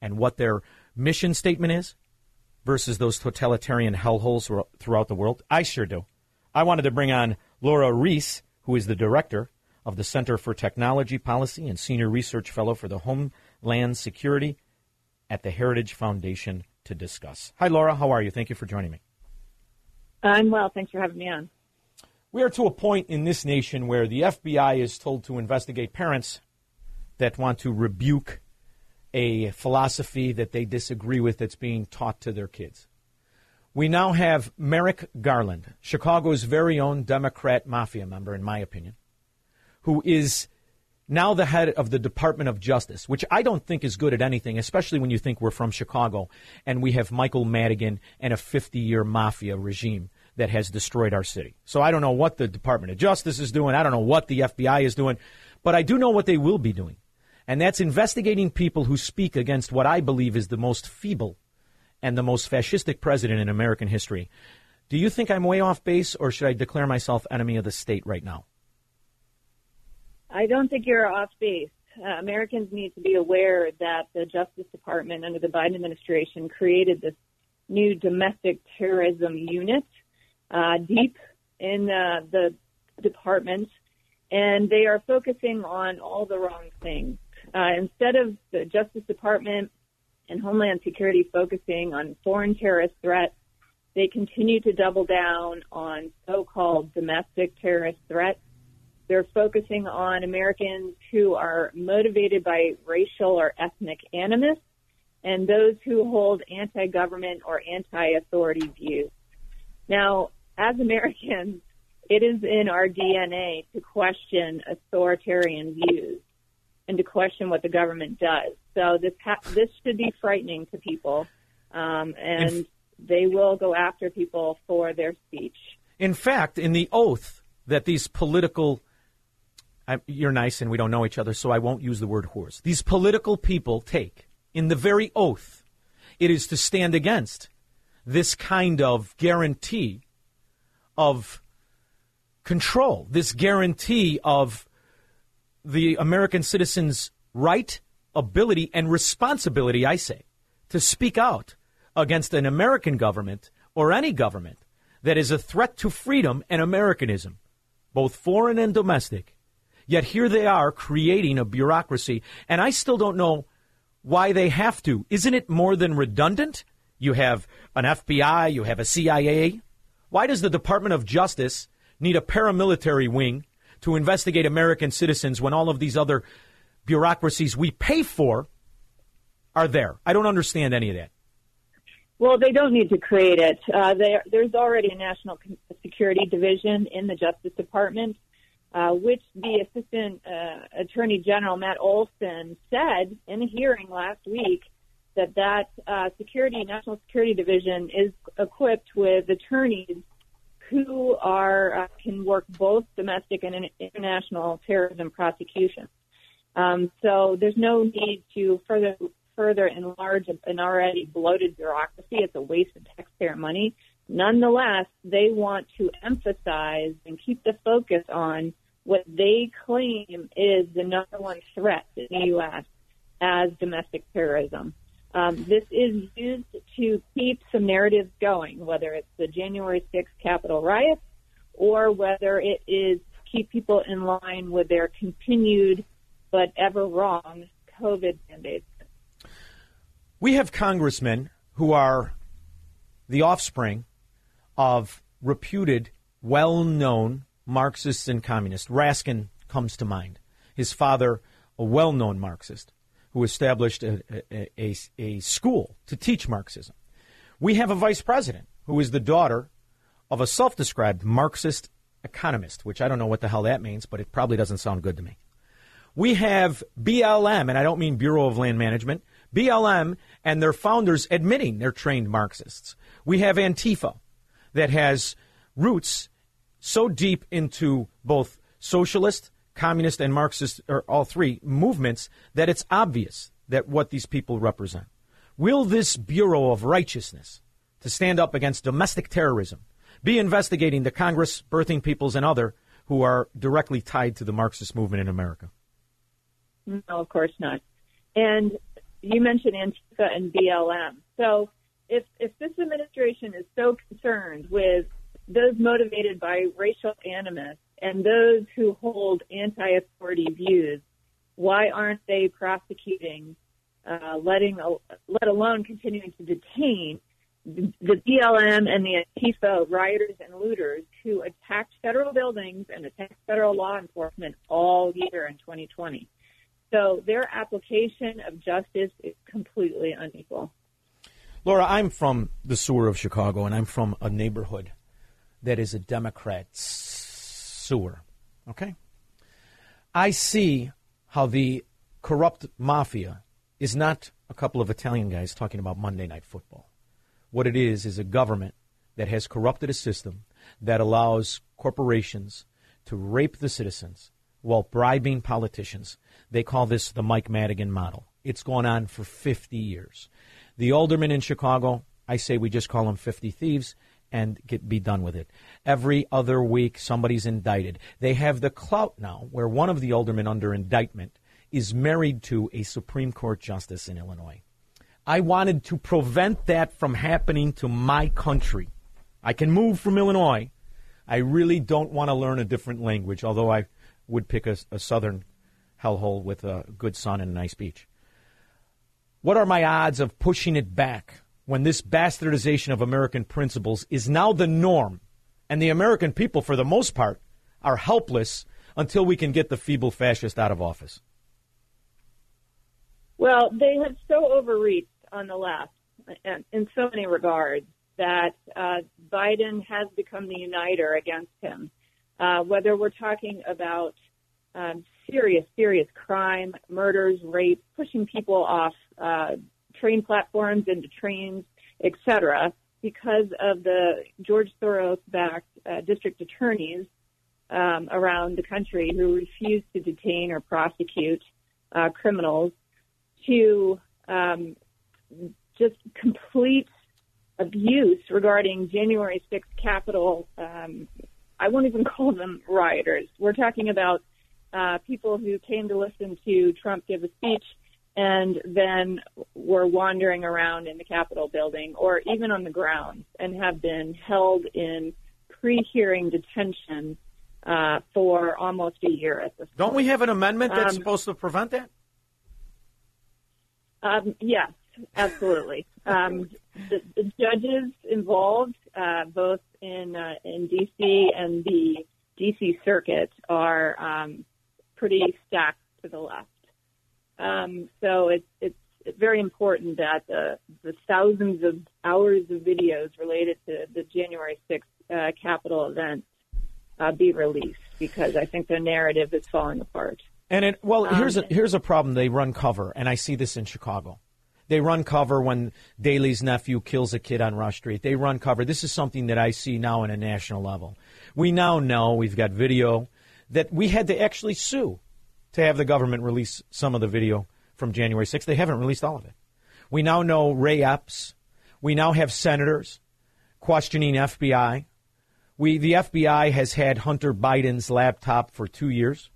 and what their mission statement is versus those totalitarian hellholes throughout the world? I sure do. I wanted to bring on Laura Reese, who is the director of the Center for Technology Policy and senior research fellow for the Homeland Security at the Heritage Foundation, to discuss. Hi, Laura. How are you? Thank you for joining me. I'm well. Thanks for having me on. We are to a point in this nation where the F B I is told to investigate parents that want to rebuke a philosophy that they disagree with that's being taught to their kids. We now have Merrick Garland, Chicago's very own Democrat mafia member, in my opinion, who is now the head of the Department of Justice, which I don't think is good at anything, especially when you think we're from Chicago and we have Michael Madigan and a fifty-year mafia regime that has destroyed our city. So I don't know what the Department of Justice is doing. I don't know what the F B I is doing, but I do know what they will be doing. And that's investigating people who speak against what I believe is the most feeble and the most fascistic president in American history. Do you think I'm way off base, or should I declare myself enemy of the state right now? I don't think you're off base. Uh, Americans need to be aware that the Justice Department under the Biden administration created this new domestic terrorism unit uh, deep in uh, the department, and they are focusing on all the wrong things. Uh, instead of the Justice Department and Homeland Security focusing on foreign terrorist threats, they continue to double down on so-called domestic terrorist threats. They're focusing on Americans who are motivated by racial or ethnic animus and those who hold anti-government or anti-authority views. Now, as Americans, it is in our D N A to question authoritarian views and to question what the government does. So this ha- this should be frightening to people, um, and they will go after people for their speech. In fact, in the oath that these political... I, you're nice and we don't know each other, so I won't use the word whores. These political people take in the very oath, it is to stand against this kind of guarantee of control, this guarantee of the American citizen's right, ability, and responsibility, I say, to speak out against an American government or any government that is a threat to freedom and Americanism, both foreign and domestic. Yet here they are creating a bureaucracy, and I still don't know why they have to. Isn't it more than redundant? You have an F B I, you have a C I A. Why does the Department of Justice need a paramilitary wing to investigate American citizens when all of these other bureaucracies we pay for are there? I don't understand any of that. Well, they don't need to create it. Uh, there, there's already a National Security Division in the Justice Department, Uh, which the Assistant uh, Attorney General, Matt Olson, said in a hearing last week that that uh, security, National Security Division is equipped with attorneys who are uh, can work both domestic and international terrorism prosecutions. Um, so there's no need to further further enlarge an already bloated bureaucracy. It's a waste of taxpayer money. Nonetheless, they want to emphasize and keep the focus on what they claim is the number one threat in the U S as domestic terrorism. Um, this is used to keep some narratives going, whether it's the January sixth Capitol riots or whether it is to keep people in line with their continued but ever wrong COVID mandates. We have congressmen who are the offspring of reputed, well-known Marxists and communists. Raskin comes to mind. His father, a well-known Marxist, who established a, a, a, a school to teach Marxism. We have a vice president who is the daughter of a self-described Marxist economist, which I don't know what the hell that means, but it probably doesn't sound good to me. We have B L M, and I don't mean Bureau of Land Management, B L M and their founders admitting they're trained Marxists. We have Antifa that has roots so deep into both socialist, communist, and Marxist, or all three movements, that it's obvious that what these people represent. Will this Bureau of Righteousness, to stand up against domestic terrorism, be investigating the Congress, Birthing Peoples, and other who are directly tied to the Marxist movement in America? No, of course not. And you mentioned Antifa and B L M. So if if this administration is so concerned with those motivated by racial animus and those who hold anti-authority views, why aren't they prosecuting, uh, letting, uh, let alone continuing to detain the B L M and the Antifa rioters and looters who attacked federal buildings and attacked federal law enforcement all year in twenty twenty. So their application of justice is completely unequal. Laura, I'm from the sewer of Chicago, and I'm from a neighborhood that is a Democrat sewer, okay? I see how the corrupt mafia is not a couple of Italian guys talking about Monday Night Football. What it is is a government that has corrupted a system that allows corporations to rape the citizens while bribing politicians. They call this the Mike Madigan model. It's gone on for fifty years. The alderman in Chicago, I say we just call them fifty thieves and get be done with it. Every other week, somebody's indicted. They have the clout now where one of the aldermen under indictment is married to a Supreme Court justice in Illinois. I wanted to prevent that from happening to my country. I can move from Illinois. I really don't want to learn a different language, although I would pick a, a southern hellhole with a good sun and a nice beach. What are my odds of pushing it back when this bastardization of American principles is now the norm, and the American people, for the most part, are helpless until we can get the feeble fascist out of office? Well, they have so overreached on the left in so many regards that uh, Biden has become the uniter against him. Uh, whether we're talking about um, serious, serious crime, murders, rape, pushing people off uh, train platforms into trains, et cetera, because of the George Soros-backed uh, district attorneys um, around the country who refuse to detain or prosecute uh, criminals, to um, just complete abuse regarding January sixth Capitol. Um, I won't even call them rioters. We're talking about uh, people who came to listen to Trump give a speech and then were wandering around in the Capitol building or even on the grounds and have been held in pre-hearing detention uh, for almost a year at this point. Don't we have an amendment that's um, supposed to prevent that? Um, yes, absolutely. Um, the, the judges involved, uh, both in uh, in D C and the D C circuit, are um, pretty stacked to the left. Um, so it's it's very important that the the thousands of hours of videos related to the January sixth uh, Capitol event uh, be released, because I think the narrative is falling apart. And it, well, here's a, here's a problem. They run cover, and I see this in Chicago. They run cover when Daley's nephew kills a kid on Rush Street. They run cover. This is something that I see now on a national level. We now know, we've got video, that we had to actually sue to have the government release some of the video from January sixth. They haven't released all of it. We now know Ray Epps. We now have senators questioning F B I. We the F B I has had Hunter Biden's laptop for two years.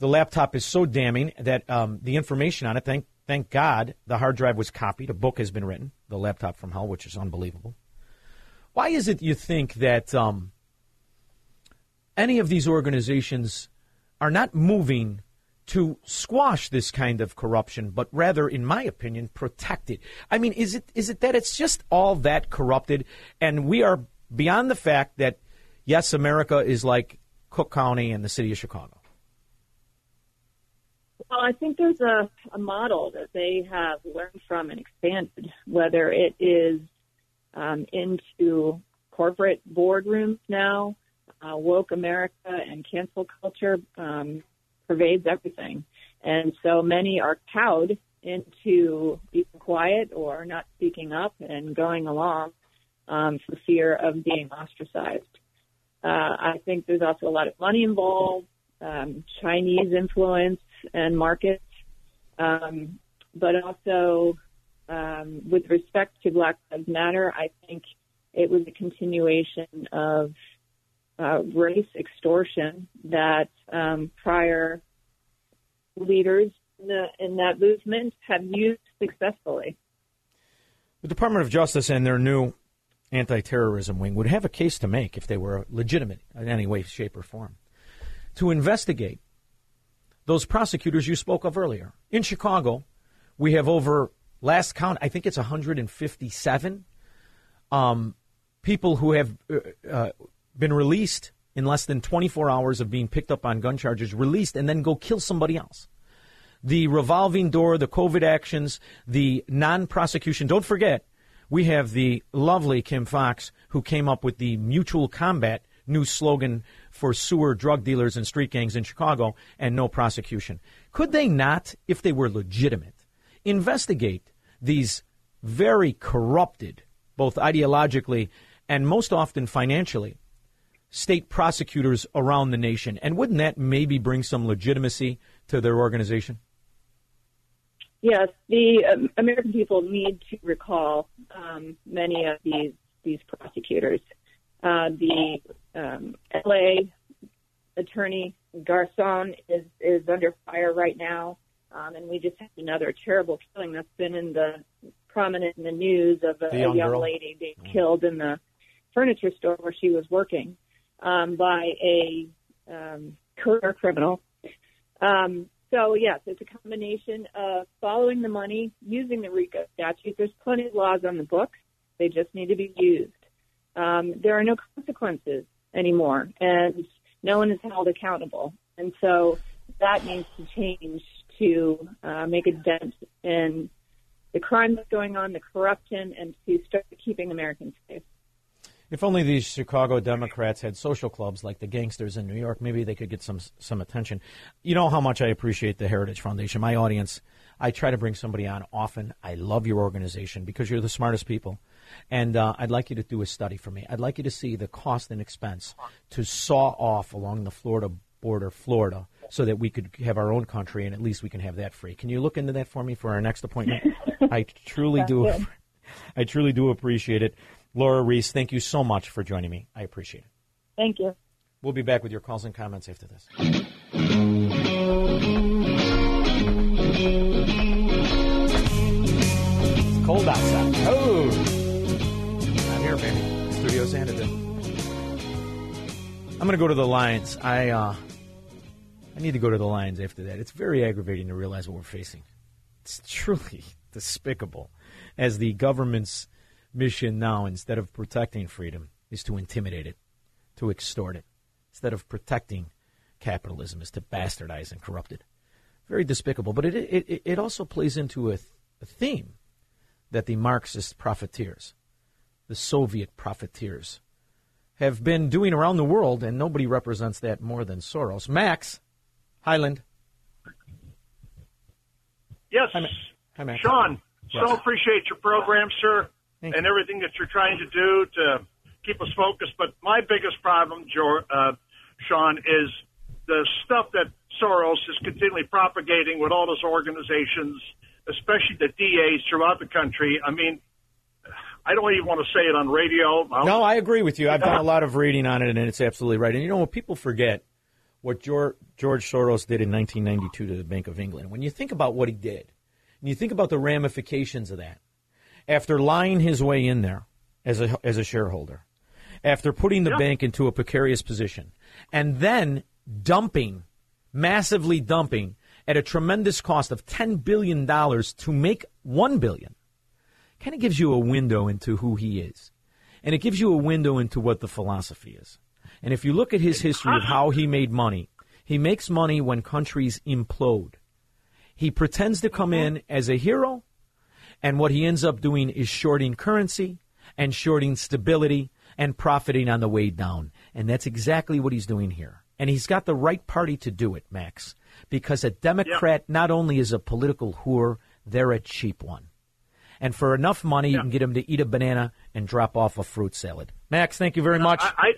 The laptop is so damning that um, the information on it, thank thank God, the hard drive was copied. A book has been written, The Laptop from Hell, which is unbelievable. Why is it you think that um, any of these organizations are not moving to squash this kind of corruption, but rather, in my opinion, protect it? I mean, is it is it that it's just all that corrupted, and we are beyond the fact that, yes, America is like Cook County and the city of Chicago? Well, I think there's a, a model that they have learned from and expanded, whether it is um, into corporate boardrooms now. Uh, woke America and cancel culture um, pervades everything. And so many are cowed into being quiet or not speaking up and going along um, for fear of being ostracized. Uh, I think there's also a lot of money involved, um, Chinese influence and markets, um, but also um, with respect to Black Lives Matter, I think it was a continuation of uh, race extortion that um, prior leaders in, the, in that movement have used successfully. The Department of Justice and their new anti-terrorism wing would have a case to make if they were legitimate in any way, shape, or form to investigate those prosecutors you spoke of earlier. In Chicago, we have over, last count, I think it's one hundred fifty-seven um, people who have uh, been released in less than twenty-four hours of being picked up on gun charges, released, and then go kill somebody else. The revolving door, the COVID actions, the non-prosecution. Don't forget, we have the lovely Kim Fox, who came up with the mutual combat new slogan for sewer drug dealers and street gangs in Chicago, and no prosecution. Could they not, if they were legitimate, investigate these very corrupted, both ideologically and most often financially, state prosecutors around the nation? And wouldn't that maybe bring some legitimacy to their organization? Yes, the um, American people need to recall um, many of these these prosecutors. Uh, the um, L A attorney Garcon is is under fire right now, um, and we just had another terrible killing that's been in the prominent in the news of a, the young, a young lady being mm-hmm. killed in the furniture store where she was working um, by a um, career criminal. Um, So, yes, it's a combination of following the money, using the RICO statute. There's plenty of laws on the books. They just need to be used. Um, there are no consequences anymore, and no one is held accountable. And so that needs to change to uh, make a dent in the crime that's going on, the corruption, and to start keeping Americans safe. If only these Chicago Democrats had social clubs like the gangsters in New York, maybe they could get some some attention. You know how much I appreciate the Heritage Foundation, my audience. I try to bring somebody on often. I love your organization because you're the smartest people. And uh, I'd like you to do a study for me. I'd like you to see the cost and expense to saw off along the Florida border, Florida, so that we could have our own country and at least we can have that free. Can you look into that for me for our next appointment? I truly do. Good. I truly do appreciate it. Laura Reese, thank you so much for joining me. I appreciate it. Thank you. We'll be back with your calls and comments after this. Cold outside. Oh, not here, baby. Studio Xanadu. I'm going to go to the lines. I uh, I need to go to the lines after that. It's very aggravating to realize what we're facing. It's truly despicable as the government's mission now, instead of protecting freedom, is to intimidate it, to extort it. Instead of protecting capitalism, is to bastardize and corrupt it. Very despicable. But it it, it also plays into a, th- a theme that the Marxist profiteers, the Soviet profiteers, have been doing around the world, and nobody represents that more than Soros. Max Highland. Yes. Hi, Ma- Hi Max. Sean, yes. So appreciate your program, sir. Thank and you. Everything that you're trying to do to keep us focused. But my biggest problem, Joe, uh, Sean, is the stuff that Soros is continually propagating with all those organizations, especially the D As throughout the country. I mean, I don't even want to say it on radio. I no, I agree with you. I've done a lot of reading on it, and it's absolutely right. And, you know, when people forget what George Soros did in nineteen ninety-two to the Bank of England, when you think about what he did, and you think about the ramifications of that, after lying his way in there as a as a shareholder, after putting the yeah. bank into a precarious position, and then dumping, massively dumping, at a tremendous cost of ten billion dollars to make one billion dollars, kind of gives you a window into who he is. And it gives you a window into what the philosophy is. And if you look at his history of how he made money, he makes money when countries implode. He pretends to come in as a hero, and what he ends up doing is shorting currency and shorting stability and profiting on the way down. And that's exactly what he's doing here. And he's got the right party to do it, Max, because a Democrat yep. not only is a political whore, they're a cheap one. And for enough money, yeah. you can get them to eat a banana and drop off a fruit salad. Max, thank you very much. I, I,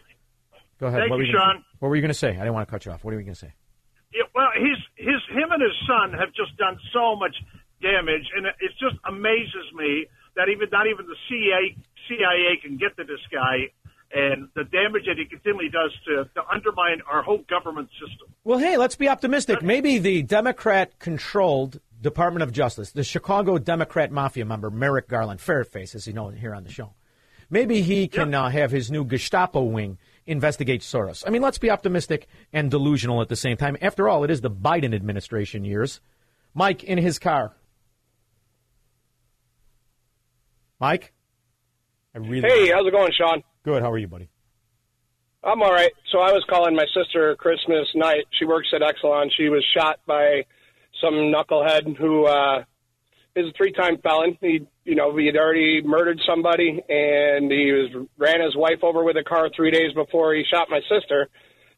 Go ahead. Thank what you, Sean. What were you going to say? I didn't want to cut you off. What are you going to say? Yeah, well, his, his, him and his son have just done so much damage, and it just amazes me that even not even the C I A, C I A can get to this guy and the damage that he continually does to, to undermine our whole government system. Well, hey, let's be optimistic. Maybe the Democrat-controlled Department of Justice, the Chicago Democrat Mafia member, Merrick Garland, Fairface, as you know here on the show, maybe he can yeah. uh, have his new Gestapo wing investigate Soros. I mean, let's be optimistic and delusional at the same time. After all, it is the Biden administration years. Mike in his car. Mike? I really hey, how's it going, Sean? Good. How are you, buddy? I'm all right. So I was calling my sister Christmas night. She works at Exelon. She was shot by some knucklehead who uh, is a three-time felon. He, you know, he had already murdered somebody, and he was ran his wife over with a car three days before he shot my sister.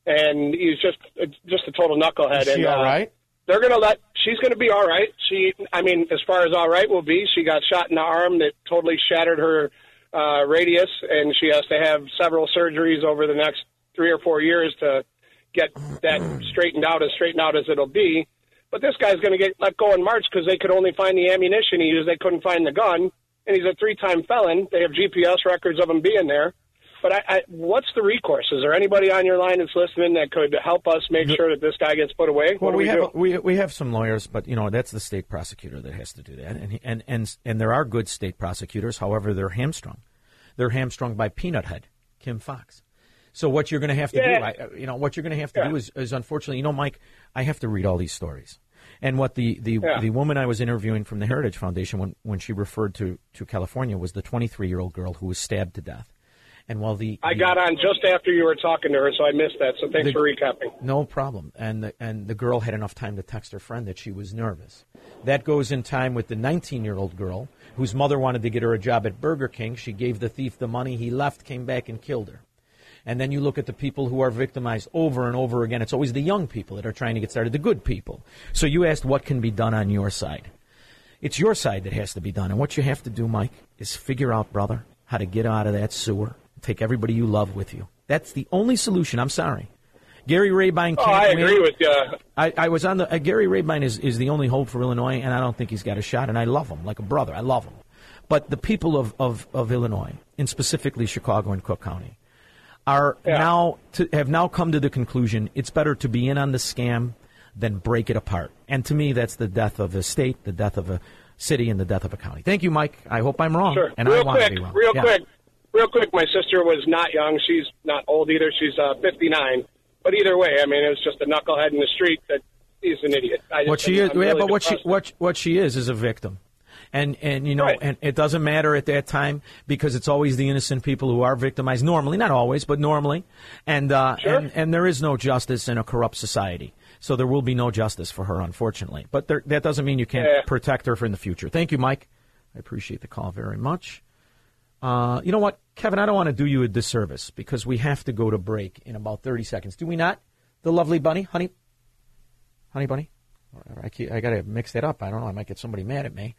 And he was just just a total knucklehead. Is she and, all right? Uh, they're gonna let. She's gonna be all right. She, I mean, as far as all right will be, she got shot in the arm that totally shattered her uh, radius, and she has to have several surgeries over the next three or four years to get that straightened out as straightened out as it'll be. But this guy's going to get let go in March because they could only find the ammunition he used. They couldn't find the gun. And he's a three-time felon. They have G P S records of him being there. But I, I, what's the recourse? Is there anybody on your line that's listening that could help us make sure that this guy gets put away? Well, what do we, we have do? we we have some lawyers, but you know that's the state prosecutor that has to do that. And and and and there are good state prosecutors. However, they're hamstrung. They're hamstrung by Peanut Head, Kim Fox. So what you're going to have to yeah. do, I, you know, what you're going to have to yeah. do is, is unfortunately, you know, Mike, I have to read all these stories. And what the the, yeah. the woman I was interviewing from the Heritage Foundation when, when she referred to, to California was the twenty-three-year-old girl who was stabbed to death. And while the, the I got on just after you were talking to her, so I missed that. So thanks the, for recapping. No problem. And the, and the girl had enough time to text her friend that she was nervous. That goes in time with the nineteen-year-old girl whose mother wanted to get her a job at Burger King. She gave the thief the money. He left, came back, and killed her. And then you look at the people who are victimized over and over again. It's always the young people that are trying to get started, the good people. So you asked what can be done on your side. It's your side that has to be done. And what you have to do, Mike, is figure out, brother, how to get out of that sewer. Take everybody you love with you. That's the only solution. I'm sorry. Gary Rabine can't oh, I win. agree with you. I, I was on the uh, – Gary Rabine is, is the only hope for Illinois, and I don't think he's got a shot. And I love him like a brother. I love him. But the people of, of, of Illinois, and specifically Chicago and Cook County, are yeah. now to, have now come to the conclusion it's better to be in on the scam than break it apart. And to me, that's the death of a state, the death of a city, and the death of a county. Thank you, Mike. I hope I'm wrong. Sure. And real I want quick, to be wrong. Real yeah. quick. Real quick, my sister was not young. She's not old either. She's uh, fifty-nine. But either way, I mean, it was just a knucklehead in the street that he's an idiot. I just, what she is, yeah, really but what she, what, what she is is a victim. And, and you know, right. and it doesn't matter at that time because it's always the innocent people who are victimized normally, not always, but normally. And, uh, sure. and, and there is no justice in a corrupt society. So there will be no justice for her, unfortunately. But there, that doesn't mean you can't yeah. protect her for in the future. Thank you, Mike. I appreciate the call very much. Uh, you know what, Kevin, I don't want to do you a disservice because we have to go to break in about thirty seconds. Do we not? The lovely bunny, honey, honey bunny. I, I got to mix that up. I don't know. I might get somebody mad at me.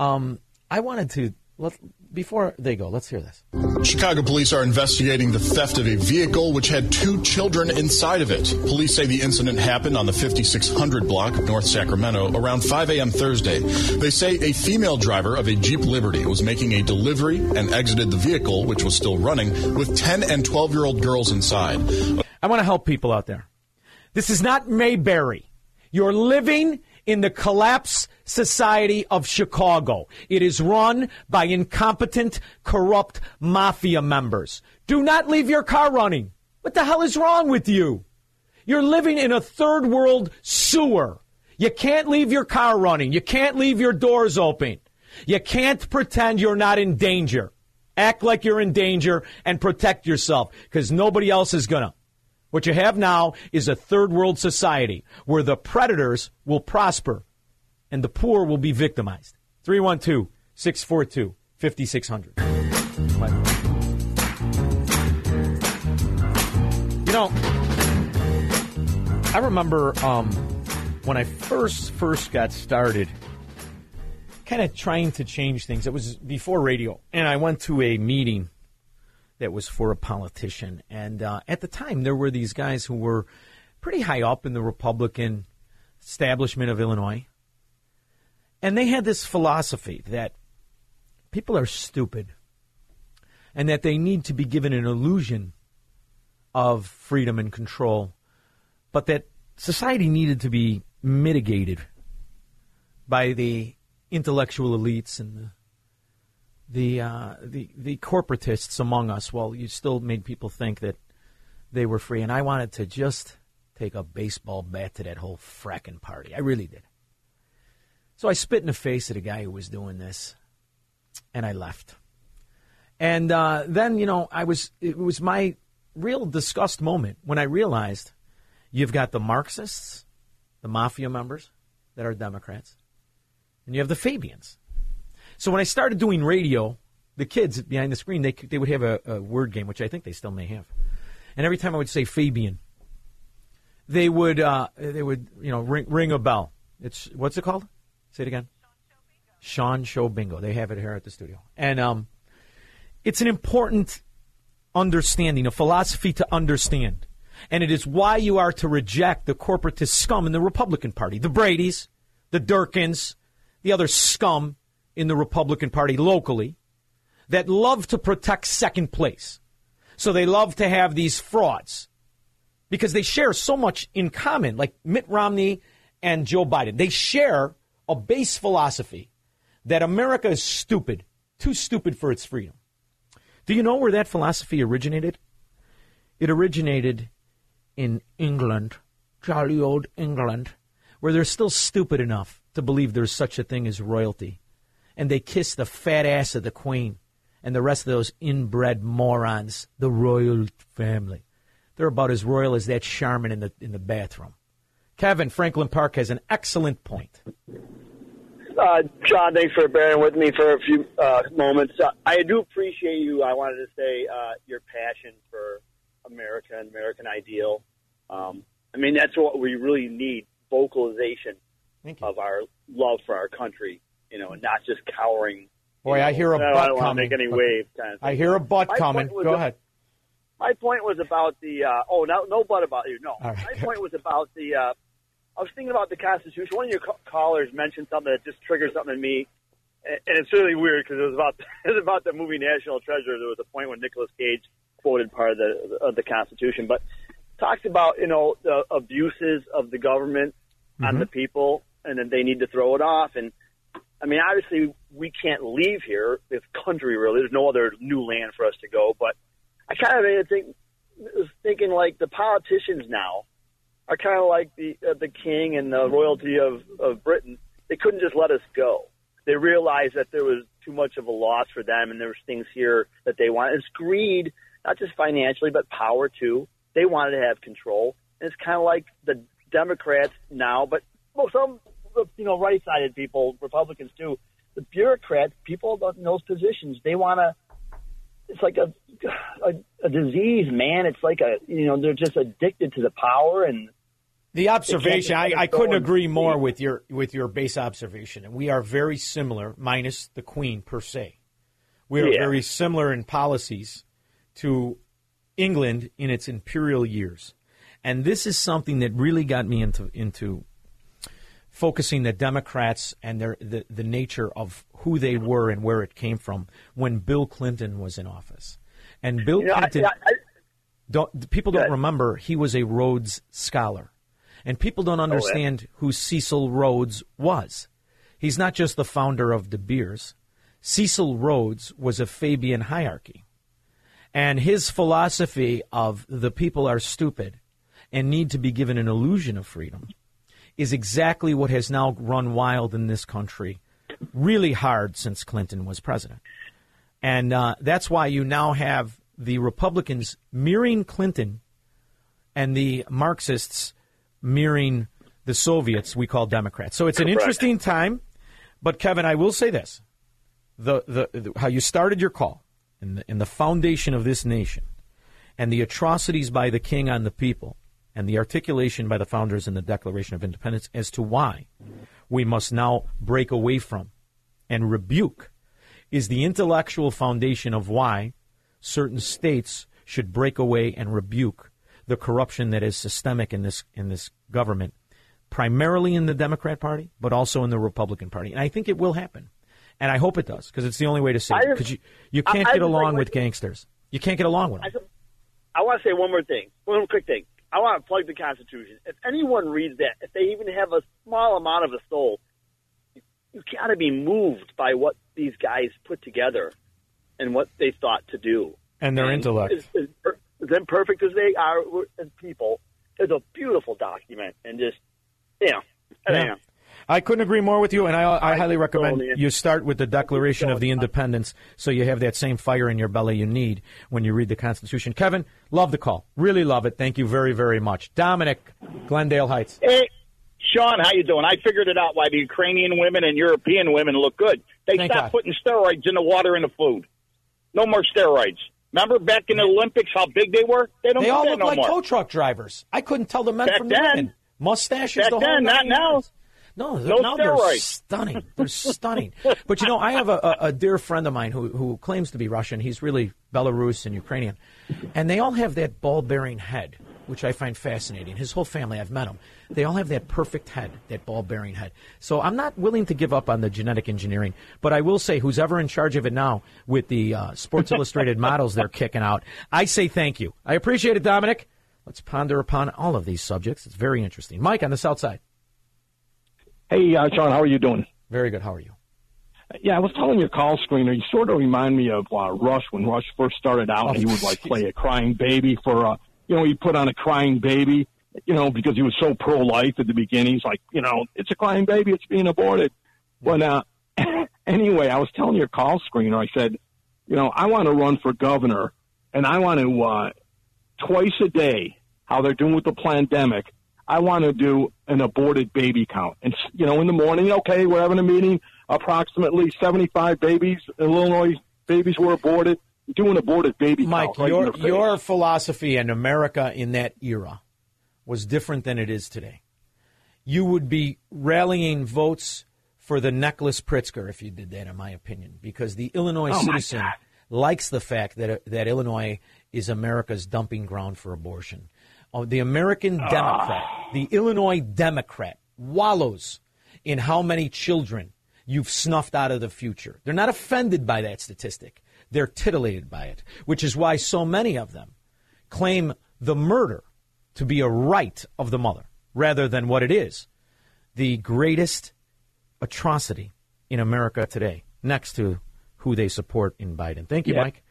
Um, I wanted to, let, before they go, let's hear this. Chicago police are investigating the theft of a vehicle which had two children inside of it. Police say the incident happened on the fifty-six hundred block of North Sacramento around five a.m. Thursday. They say a female driver of a Jeep Liberty was making a delivery and exited the vehicle, which was still running, with ten and twelve-year-old girls inside. I want to help people out there. This is not Mayberry. You're living in the collapse society of Chicago. It is run by incompetent, corrupt mafia members. Do not leave your car running. What the hell is wrong with you? You're living in a third world sewer. You can't leave your car running. You can't leave your doors open. You can't pretend you're not in danger. Act like you're in danger and protect yourself because nobody else is going to. What you have now is a third world society where the predators will prosper and the poor will be victimized. three one two, six four two, five six zero zero. You know, I remember um, when I first, first got started kind of trying to change things. It was before radio, and I went to a meeting that was for a politician. And uh, at the time, there were these guys who were pretty high up in the Republican establishment of Illinois. And they had this philosophy that people are stupid and that they need to be given an illusion of freedom and control, but that society needed to be mitigated by the intellectual elites and the the uh, the the corporatists among us. Well, you still made people think that they were free, and I wanted to just take a baseball bat to that whole fracking party. I really did. So I spit in the face of the guy who was doing this, and I left. And uh, then, you know, I was it was my real disgust moment when I realized you've got the Marxists, the mafia members that are Democrats, and you have the Fabians. So when I started doing radio, the kids behind the screen, they they would have a, a word game, which I think they still may have. And every time I would say Fabian, they would uh, they would you know ring ring a bell. It's what's it called? Say it again. Sean Show Bingo. They have it here at the studio, and um, it's an important understanding, a philosophy to understand, and it is why you are to reject the corporatist scum in the Republican Party, the Bradys, the Durkins, the other scum in the Republican Party locally, that love to protect second place. So they love to have these frauds because they share so much in common, like Mitt Romney and Joe Biden. They share a base philosophy that America is stupid, too stupid for its freedom. Do you know where that philosophy originated? It originated in England, jolly old England, where they're still stupid enough to believe there's such a thing as royalty. And they kiss the fat ass of the queen and the rest of those inbred morons, the royal family. They're about as royal as that Charmin in the in the bathroom. Kevin, Franklin Park has an excellent point. Uh, John, thanks for bearing with me for a few uh, moments. Uh, I do appreciate you. I wanted to say uh, your passion for America and American ideal. Um, I mean, that's what we really need, vocalization of our love for our country. You know, and not just cowering. Boy, know, I hear a butt I don't coming. Make any wave kind of thing. I hear a butt my coming. Go a, ahead. My point was about the. Uh, oh, no, no butt about you. No. Right, my point was about the. Uh, I was thinking about the Constitution. One of your co- callers mentioned something that just triggered something in me, and, and it's really weird because it was about it was about the movie National Treasure. There was a point when Nicolas Cage quoted part of the of the Constitution, but talks about you know the abuses of the government mm-hmm. on the people, and then they need to throw it off and. I mean, obviously, we can't leave here, this country, really. There's no other new land for us to go. But I kind of think, was thinking like the politicians now are kind of like the uh, the king and the royalty of, of Britain. They couldn't just let us go. They realized that there was too much of a loss for them, and there was things here that they wanted. It's greed, not just financially, but power, too. They wanted to have control. And it's kind of like the Democrats now, but well, some... you know, right-sided people, Republicans too. The bureaucrats, people in those positions, they want to. It's like a, a a disease, man. It's like a you know, they're just addicted to the power and the observation. I, I couldn't agree more with your with your base observation, and we are very similar, minus the Queen per se. We are yeah. very similar in policies to England in its imperial years, and this is something that really got me into into. focusing the Democrats and their the, the nature of who they were and where it came from when Bill Clinton was in office. And Bill you know, Clinton, I, I, don't, people don't remember, he was a Rhodes Scholar. And people don't understand oh, yeah. who Cecil Rhodes was. He's not just the founder of De Beers. Cecil Rhodes was a Fabian hierarchy. And his philosophy of the people are stupid and need to be given an illusion of freedom is exactly what has now run wild in this country really hard since Clinton was president. And uh, that's why you now have the Republicans mirroring Clinton and the Marxists mirroring the Soviets we call Democrats. So it's an interesting time. But, Kevin, I will say this. The, the, the how you started your call and the, and the foundation of this nation and the atrocities by the king on the people and the articulation by the founders in the Declaration of Independence as to why we must now break away from and rebuke is the intellectual foundation of why certain states should break away and rebuke the corruption that is systemic in this in this government, primarily in the Democrat Party, but also in the Republican Party. And I think it will happen. And I hope it does, because it's the only way to save it. Because you, you can't I, get I, along I, with gangsters. You can't get along with them. I, I want to say one more thing, one quick thing. I want to plug the Constitution. If anyone reads that, if they even have a small amount of a soul, you've got to be moved by what these guys put together and what they thought to do. And their and intellect. As, as, as imperfect as they are as people, it's a beautiful document. And just, you know, I yeah. Know. I couldn't agree more with you, and I, I highly recommend you start with the Declaration of the Independence so you have that same fire in your belly you need when you read the Constitution. Kevin, love the call. Really love it. Thank you very, very much. Dominic, Glendale Heights. Hey, Sean, how you doing? I figured it out why the Ukrainian women and European women look good. They Thank stopped God. putting steroids in the water and the food. No more steroids. Remember back in the Olympics how big they were? They don't. They all look no like more. tow truck drivers. I couldn't tell the men back from the women. Mustaches back the whole then, not now. No, no now they're stunning. They're stunning. But, you know, I have a, a dear friend of mine who, who claims to be Russian. He's really Belarus and Ukrainian. And they all have that ball-bearing head, which I find fascinating. His whole family, I've met them. They all have that perfect head, that ball-bearing head. So I'm not willing to give up on the genetic engineering. But I will say who's ever in charge of it now with the uh, Sports Illustrated models they're kicking out, I say thank you. I appreciate it, Dominic. Let's ponder upon all of these subjects. It's very interesting. Mike on the South Side. Hey, uh, Sean, how are you doing? Very good. How are you? Yeah, I was telling your call screener, you sort of remind me of uh, Rush when Rush first started out. Oh, and he would, like, geez. play a crying baby for, uh, you know, he put on a crying baby, you know, because he was so pro-life at the beginning. He's like, you know, it's a crying baby. It's being aborted. But uh, anyway, I was telling your call screener, I said, you know, I want to run for governor, and I want to, uh, twice a day, how they're doing with the pandemic, I want to do an aborted baby count. And, you know, in the morning, okay, we're having a meeting. Approximately seventy-five babies, Illinois babies were aborted. Do an aborted baby Mike, count. Mike, right your, your philosophy in America in that era was different than it is today. You would be rallying votes for the necklace Pritzker if you did that, in my opinion, because the Illinois oh citizen likes the fact that, that Illinois is America's dumping ground for abortion. Oh, the American Democrat, ah. the Illinois Democrat, wallows in how many children you've snuffed out of the future. They're not offended by that statistic. They're titillated by it, which is why so many of them claim the murder to be a right of the mother rather than what it is, the greatest atrocity in America today, next to who they support in Biden. Thank you, yeah. Mike.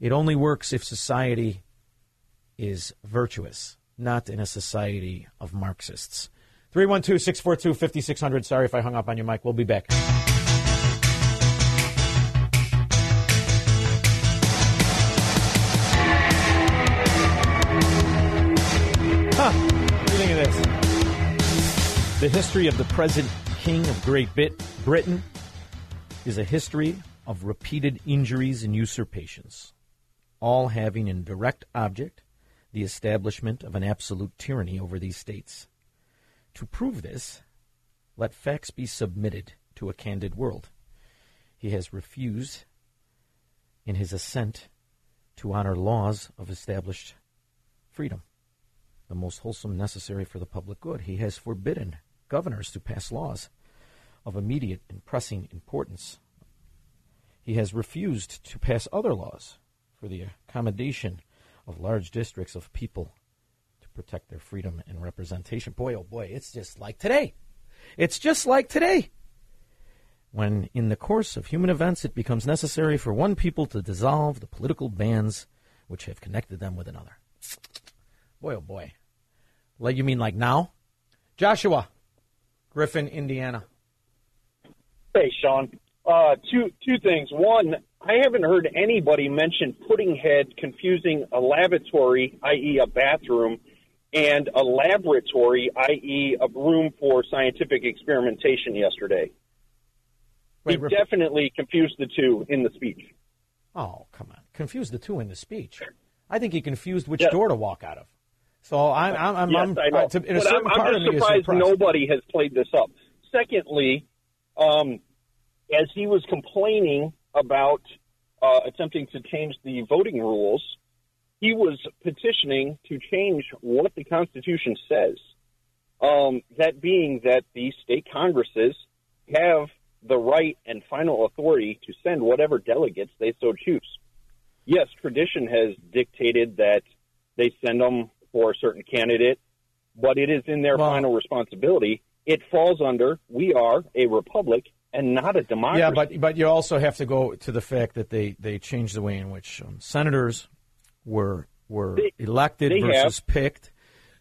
It only works if society is virtuous. Not in a society of Marxists. three one two, six four two, five six zero zero. Sorry if I hung up on you, Mike. We'll be back. Huh. What do you think of this? The history of the present king of Great Bit Britain is a history of repeated injuries and usurpations, all having in direct object the establishment of an absolute tyranny over these states. To prove this, let facts be submitted to a candid world. He has refused, in his assent, to honor laws of established freedom, the most wholesome necessary for the public good. He has forbidden governors to pass laws of immediate and pressing importance. He has refused to pass other laws for the accommodation of large districts of people to protect their freedom and representation. Boy, oh boy, it's just like today. It's just like today. When in the course of human events, it becomes necessary for one people to dissolve the political bands which have connected them with another. Boy, oh boy. Like, you mean like now? Joshua, Griffin, Indiana. Hey, Sean. Uh, two two things. One, I haven't heard anybody mention pudding head confusing a lavatory, that is a bathroom, and a laboratory, that is a room for scientific experimentation yesterday. Wait, he rep- definitely confused the two in the speech. Oh, come on. Confused the two in the speech? I think he confused which yes. door to walk out of. So I'm, I'm, I'm, yes, I'm, I know. To, in a but certain I'm, part I'm just surprised nobody has played this up. Secondly, um, as he was complaining about uh, attempting to change the voting rules, he was petitioning to change what the Constitution says. Um, that being that the state Congresses have the right and final authority to send whatever delegates they so choose. Yes, tradition has dictated that they send them for a certain candidate, but it is in their wow. final responsibility. It falls under, we are a republic and not a democracy. Yeah, but but you also have to go to the fact that they, they changed the way in which um, senators were were they, elected they versus have. picked.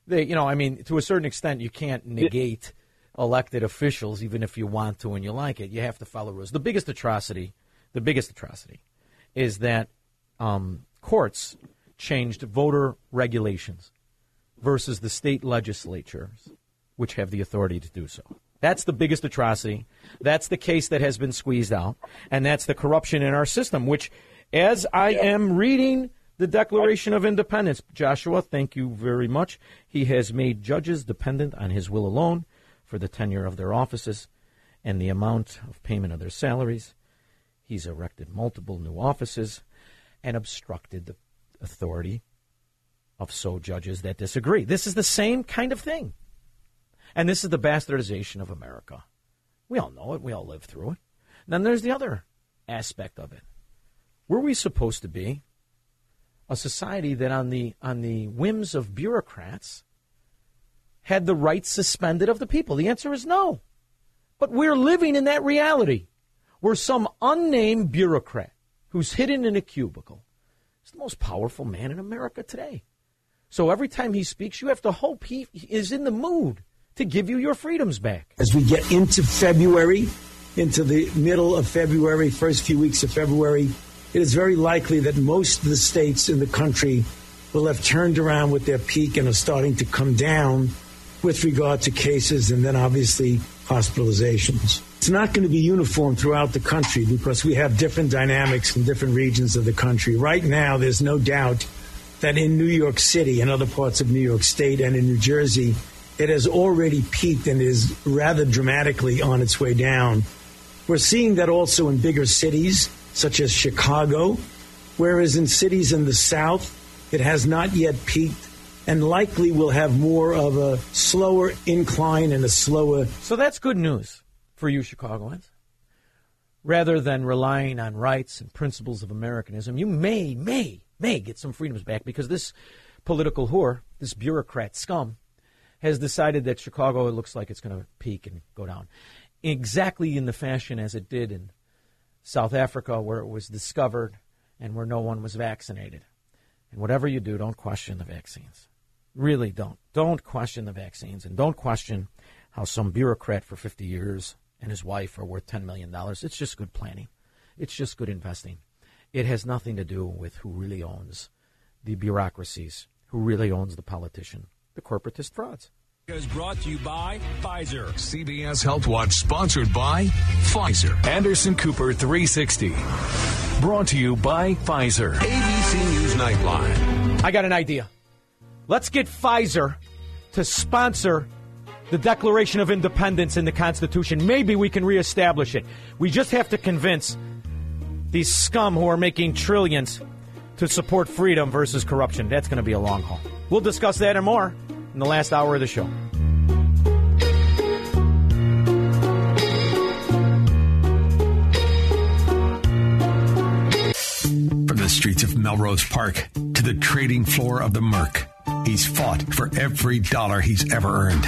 They, you know, I mean, to a certain extent, you can't negate elected officials, even if you want to and you like it. You have to follow rules. The biggest atrocity, the biggest atrocity is that um, courts changed voter regulations versus the state legislatures, which have the authority to do so. That's the biggest atrocity. That's the case that has been squeezed out. And that's the corruption in our system, which, as I am reading the Declaration of Independence, Joshua, thank you very much. He has made judges dependent on his will alone for the tenure of their offices and the amount of payment of their salaries. He's erected multiple new offices and obstructed the authority of so judges that disagree. This is the same kind of thing. And this is the bastardization of America. We all know it. We all live through it. And then there's the other aspect of it. Were we supposed to be a society that on the on the whims of bureaucrats had the rights suspended of the people? The answer is no. But we're living in that reality where some unnamed bureaucrat who's hidden in a cubicle is the most powerful man in America today. So every time he speaks, you have to hope he is in the mood to give you your freedoms back. As we get into February, into the middle of February, first few weeks of February, it is very likely that most of the states in the country will have turned around with their peak and are starting to come down with regard to cases and then obviously hospitalizations. It's not going to be uniform throughout the country because we have different dynamics in different regions of the country. Right now, there's no doubt that in New York City and other parts of New York State and in New Jersey, it has already peaked and is rather dramatically on its way down. We're seeing that also in bigger cities, such as Chicago, whereas in cities in the South, it has not yet peaked and likely will have more of a slower incline and a slower. So that's good news for you Chicagoans. Rather than relying on rights and principles of Americanism, you may, may, may get some freedoms back because this political whore, this bureaucrat scum, has decided that Chicago, it looks like it's going to peak and go down exactly in the fashion as it did in South Africa, where it was discovered and where no one was vaccinated. And whatever you do, don't question the vaccines. Really don't. Don't question the vaccines, and don't question how some bureaucrat for fifty years and his wife are worth ten million dollars. It's just good planning. It's just good investing. It has nothing to do with who really owns the bureaucracies, who really owns the politician, the corporatist frauds. Is brought to you by Pfizer. C B S Health Watch, sponsored by Pfizer. Anderson Cooper three sixty. Brought to you by Pfizer. A B C News Nightline. I got an idea. Let's get Pfizer to sponsor the Declaration of Independence in the Constitution. Maybe we can reestablish it. We just have to convince these scum who are making trillions to support freedom versus corruption. That's going to be a long haul. We'll discuss that and more in the last hour of the show. From the streets of Melrose Park to the trading floor of the Merck, he's fought for every dollar he's ever earned.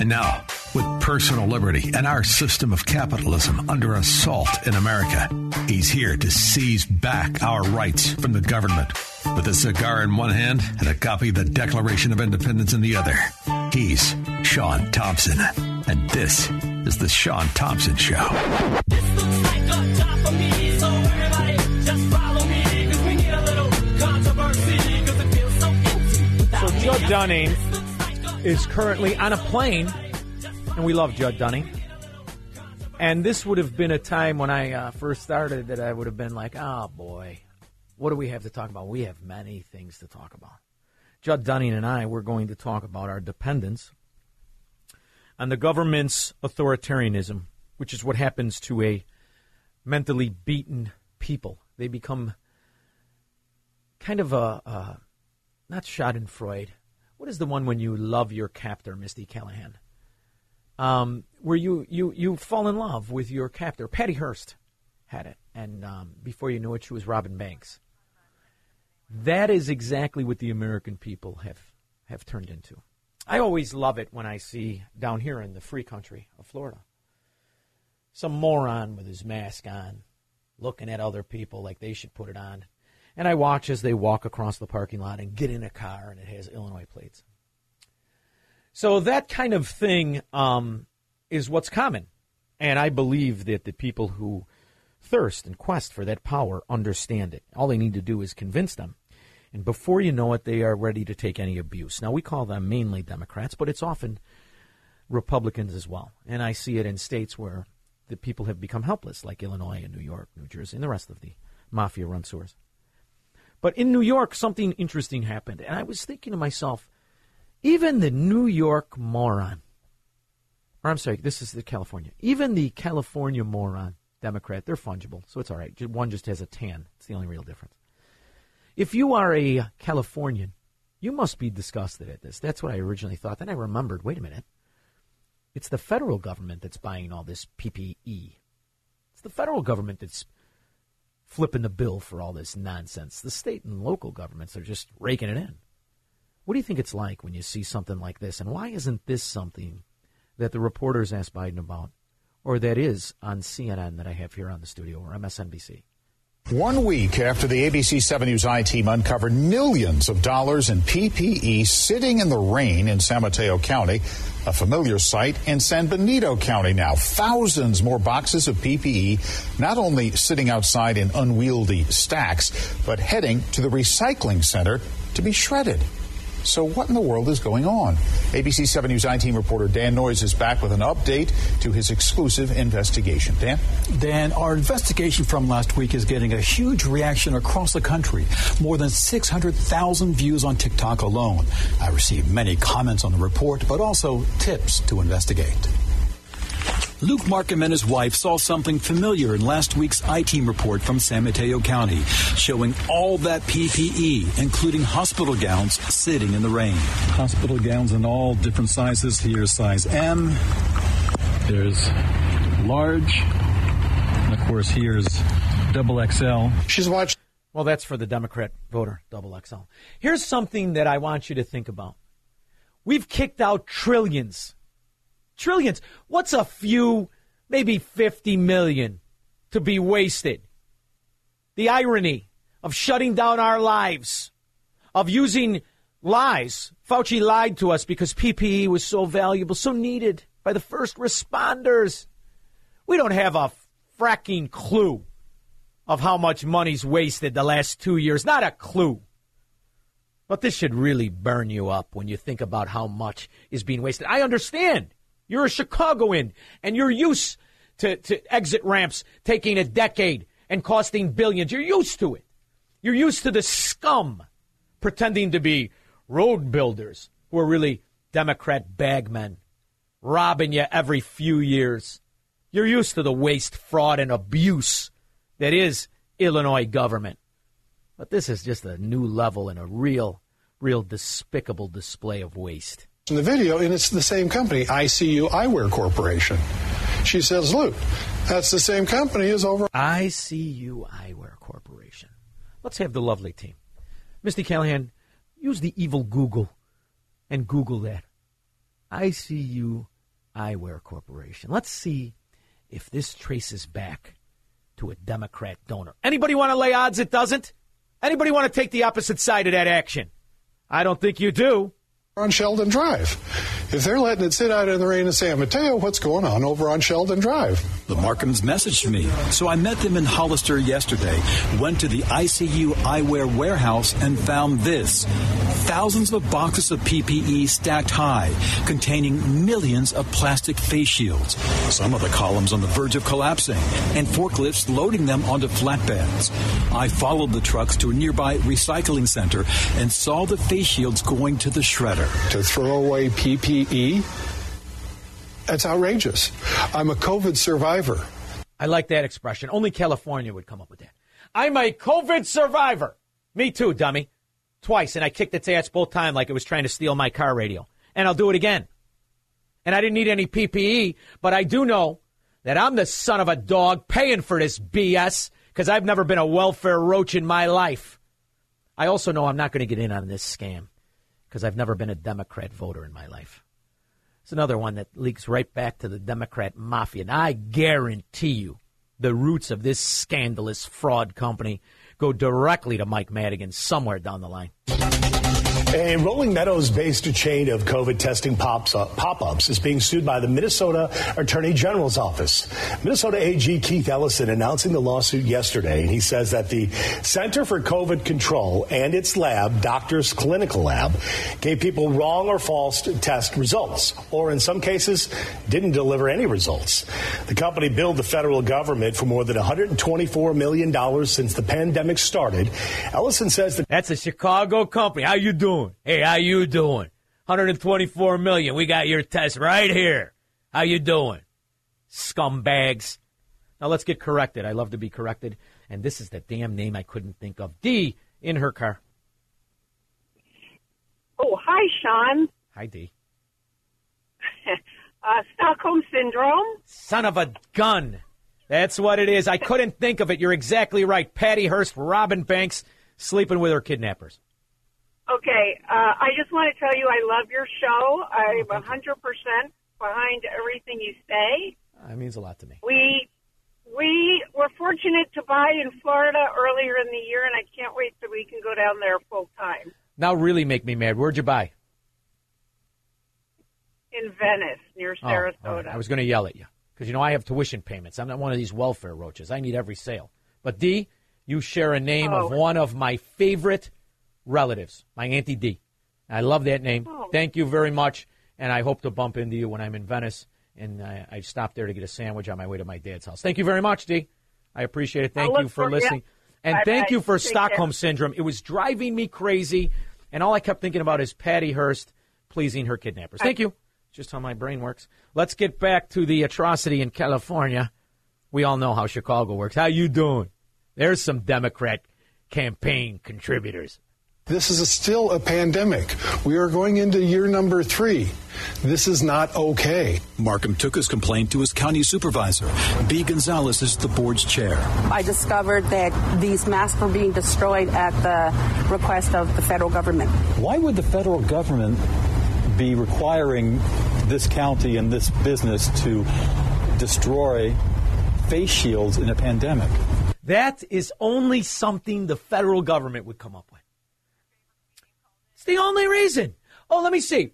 And now, with personal liberty and our system of capitalism under assault in America, he's here to seize back our rights from the government. With a cigar in one hand and a copy of the Declaration of Independence in the other, he's Sean Thompson. And this is The Sean Thompson Show. This looks like a job for me, so everybody just follow me, because we need a little controversy, because it feels so empty. So Judd Dunning is currently on a plane, and we love Judd Dunning. And this would have been a time when I uh, first started that I would have been like, oh, boy. What do we have to talk about? We have many things to talk about. Judd Dunning and I, we're going to talk about our dependence on the government's authoritarianism, which is what happens to a mentally beaten people. They become kind of a, a not schadenfreude. What is the one when you love your captor, Misty Callahan? Um, where you, you, you fall in love with your captor. Patty Hearst had it. And um, before you knew it, she was Robin Banks. That is exactly what the American people have, have turned into. I always love it when I see down here in the free country of Florida, some moron with his mask on, looking at other people like they should put it on. And I watch as they walk across the parking lot and get in a car and it has Illinois plates. So that kind of thing um, is what's common. And I believe that the people who thirst and quest for that power understand it. All they need to do is convince them. And before you know it, they are ready to take any abuse. Now, we call them mainly Democrats, but it's often Republicans as well. And I see it in states where the people have become helpless, like Illinois and New York, New Jersey, and the rest of the mafia-run sewers. But in New York, something interesting happened. And I was thinking to myself, even the New York moron, or I'm sorry, this is the California, even the California moron, Democrat, they're fungible, so it's all right. One just has a tan. It's the only real difference. If you are a Californian, you must be disgusted at this. That's what I originally thought. Then I remembered, wait a minute. It's the federal government that's buying all this P P E. It's the federal government that's flipping the bill for all this nonsense. The state and local governments are just raking it in. What do you think it's like when you see something like this? And why isn't this something that the reporters asked Biden about, or that is on C N N that I have here on the studio, or M S N B C? One week after the A B C seven News I team uncovered millions of dollars in P P E sitting in the rain in San Mateo County, a familiar sight in San Benito County now. Thousands more boxes of P P E, not only sitting outside in unwieldy stacks, but heading to the recycling center to be shredded. So what in the world is going on? A B C seven News I Team reporter Dan Noyes is back with an update to his exclusive investigation. Dan? Dan, our investigation from last week is getting a huge reaction across the country. More than six hundred thousand views on TikTok alone. I received many comments on the report, but also tips to investigate. Luke Markham and his wife saw something familiar in last week's I-Team report from San Mateo County, showing all that P P E, including hospital gowns, sitting in the rain. Hospital gowns in all different sizes. Here's size M. There's large. And, of course, here's double X L. She's watched. Well, that's for the Democrat voter, double X L. Here's something that I want you to think about. We've kicked out trillions. Trillions. What's a few, maybe fifty million to be wasted? The irony of shutting down our lives, of using lies. Fauci lied to us because P P E was so valuable, so needed by the first responders. We don't have a fracking clue of how much money's wasted the last two years. Not a clue. But this should really burn you up when you think about how much is being wasted. I understand. You're a Chicagoan, and you're used to, to exit ramps taking a decade and costing billions. You're used to it. You're used to the scum pretending to be road builders who are really Democrat bagmen, robbing you every few years. You're used to the waste, fraud, and abuse that is Illinois government. But this is just a new level and a real, real despicable display of waste. In the video, and it's the same company, I C U Eyewear Corporation. She says, look, that's the same company as over. I C U Eyewear Corporation. Let's have the lovely team. Misty Callahan, use the evil Google and Google that. I C U Eyewear Corporation. Let's see if this traces back to a Democrat donor. Anybody want to lay odds it doesn't? Anybody want to take the opposite side of that action? I don't think you do. On Sheldon Drive. If they're letting it sit out in the rain in San Mateo, what's going on over on Sheldon Drive? The Markhams messaged me, so I met them in Hollister yesterday, went to the I C U Eyewear warehouse and found this. Thousands of boxes of P P E stacked high, containing millions of plastic face shields, some of the columns on the verge of collapsing, and forklifts loading them onto flatbeds. I followed the trucks to a nearby recycling center and saw the face shields going to the shredder. To throw away P P E? That's outrageous. I'm a COVID survivor. I like that expression. Only California would come up with that. I'm a COVID survivor. Me too, dummy. Twice, and I kicked its ass both times like it was trying to steal my car radio. And I'll do it again. And I didn't need any P P E, but I do know that I'm the son of a dog paying for this B S because I've never been a welfare roach in my life. I also know I'm not going to get in on this scam because I've never been a Democrat voter in my life. It's another one that leaks right back to the Democrat mafia. And I guarantee you the roots of this scandalous fraud company go directly to Mike Madigan somewhere down the line. A Rolling Meadows-based chain of COVID testing pops up, pop-ups is being sued by the Minnesota Attorney General's office. Minnesota A G Keith Ellison announcing the lawsuit yesterday. He says that the Center for COVID Control and its lab, Doctors Clinical Lab, gave people wrong or false test results, or in some cases, didn't deliver any results. The company billed the federal government for more than one hundred twenty-four million dollars since the pandemic started. Ellison says that that's a Chicago company. How you doing? Hey, how you doing? one hundred twenty-four million. We got your test right here. How you doing? Scumbags. Now let's get corrected. I love to be corrected. And this is the damn name I couldn't think of. D in her car. Oh, hi, Sean. Hi, D. uh, Stockholm Syndrome. Son of a gun. That's what it is. I couldn't think of it. You're exactly right. Patty Hearst robbing banks, sleeping with her kidnappers. Okay, uh, I just want to tell you I love your show. I'm one hundred percent behind everything you say. That means a lot to me. We we were fortunate to buy in Florida earlier in the year, and I can't wait so we can go down there full time. Now really make me mad. Where'd you buy? In Venice, near Sarasota. Oh, right. I was going to yell at you because, you know, I have tuition payments. I'm not one of these welfare roaches. I need every sale. But, D, you share a name oh. of one of my favorite relatives, my Auntie D. I love that name. Oh. Thank you very much, and I hope to bump into you when I'm in Venice, and I, I stopped there to get a sandwich on my way to my dad's house. Thank you very much, D. I appreciate it. Thank you for listening. And bye, thank bye. you for Take Stockholm care. Syndrome. It was driving me crazy, and all I kept thinking about is Patty Hearst pleasing her kidnappers. Thank you. Just how my brain works. Let's get back to the atrocity in California. We all know how Chicago works. How you doing? There's some Democrat campaign contributors. This is a still a pandemic. We are going into year number three. This is not okay. Markham took his complaint to his county supervisor. B. Gonzalez is the board's chair. I discovered that these masks were being destroyed at the request of the federal government. Why would the federal government be requiring this county and this business to destroy face shields in a pandemic? That is only something the federal government would come up with. The only reason. Oh, let me see.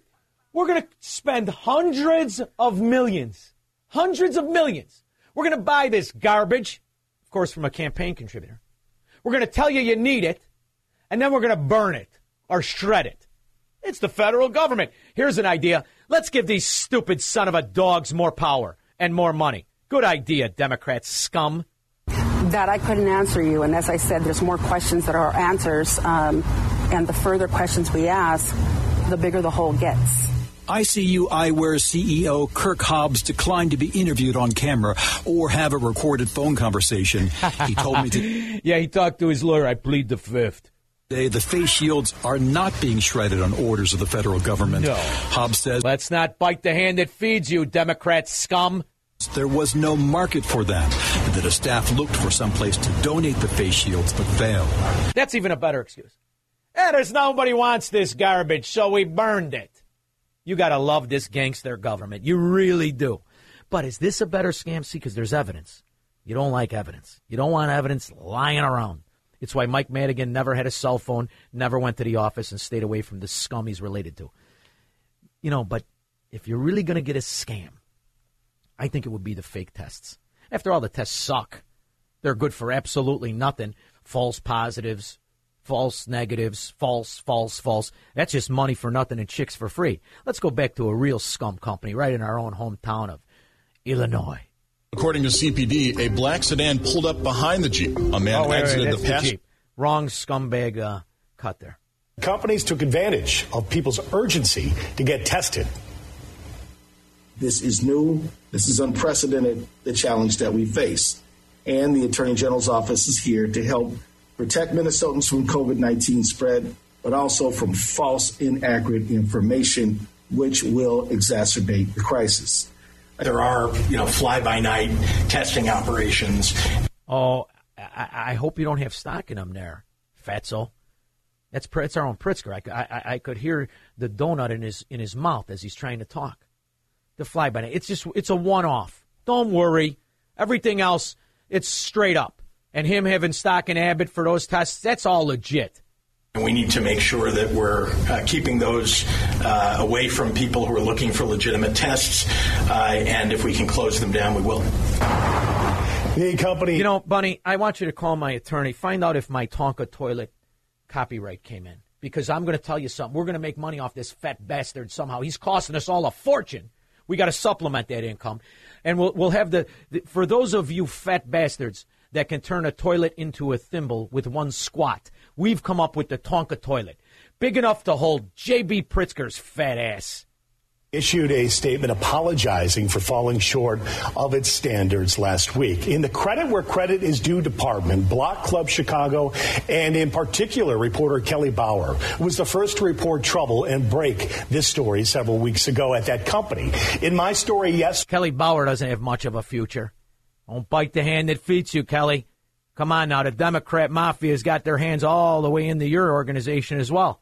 We're going to spend hundreds of millions, hundreds of millions. We're going to buy this garbage, of course, from a campaign contributor. We're going to tell you you need it, and then we're going to burn it or shred it. It's the federal government. Here's an idea. Let's give these stupid son of a dogs more power and more money. Good idea, Democrats scum. That I couldn't answer you. And as I said, there's more questions that are answers. Um, And the further questions we ask, the bigger the hole gets. I C U Eyewear C E O Kirk Hobbs declined to be interviewed on camera or have a recorded phone conversation. He told me to... yeah, he talked to his lawyer. I plead the fifth. Today, the face shields are not being shredded on orders of the federal government. No. Hobbs says... let's not bite the hand that feeds you, Democrat scum. There was no market for that, and that a staff looked for someplace to donate the face shields but failed. That's even a better excuse. Eh, there's nobody wants this garbage, so we burned it. You got to love this gangster government. You really do. But is this a better scam? See, because there's evidence. You don't like evidence. You don't want evidence lying around. It's why Mike Madigan never had a cell phone, never went to the office, and stayed away from the scum he's related to. You know, but if you're really going to get a scam, I think it would be the fake tests. After all, the tests suck. They're good for absolutely nothing. False positives. False negatives, false, false, false. That's just money for nothing and chicks for free. Let's go back to a real scum company right in our own hometown of Illinois. According to C P D, a black sedan pulled up behind the Jeep. A man oh, wait, exited wait, the passenger. Wrong scumbag uh, cut there. Companies took advantage of people's urgency to get tested. This is new. This is unprecedented, the challenge that we face. And the Attorney General's office is here to help protect Minnesotans from COVID nineteen spread, but also from false, inaccurate information, which will exacerbate the crisis. There are, you know, fly-by-night testing operations. Oh, I, I hope you don't have stock in them there, fatso. That's it's our own Pritzker. I, I, I could hear the donut in his in his mouth as he's trying to talk. The fly-by-night. It's just, it's a one-off. Don't worry. Everything else, it's straight up. And him having stock in Abbott for those tests, that's all legit. And we need to make sure that we're uh, keeping those uh, away from people who are looking for legitimate tests. Uh, and if we can close them down, we will. The company. You know, Bunny, I want you to call my attorney. Find out if my Tonka toilet copyright came in. Because I'm going to tell you something. We're going to make money off this fat bastard somehow. He's costing us all a fortune. We got to supplement that income. And we'll we'll have the, the, for those of you fat bastards that can turn a toilet into a thimble with one squat, we've come up with the Tonka toilet, big enough to hold J B. Pritzker's fat ass. Issued a statement apologizing for falling short of its standards last week. In the credit where credit is due department, Block Club Chicago, and in particular reporter Kelly Bauer, was the first to report trouble and break this story several weeks ago at that company. In my story, yes. Kelly Bauer doesn't have much of a future. Don't bite the hand that feeds you, Kelly. Come on now, the Democrat mafia's got their hands all the way into your organization as well.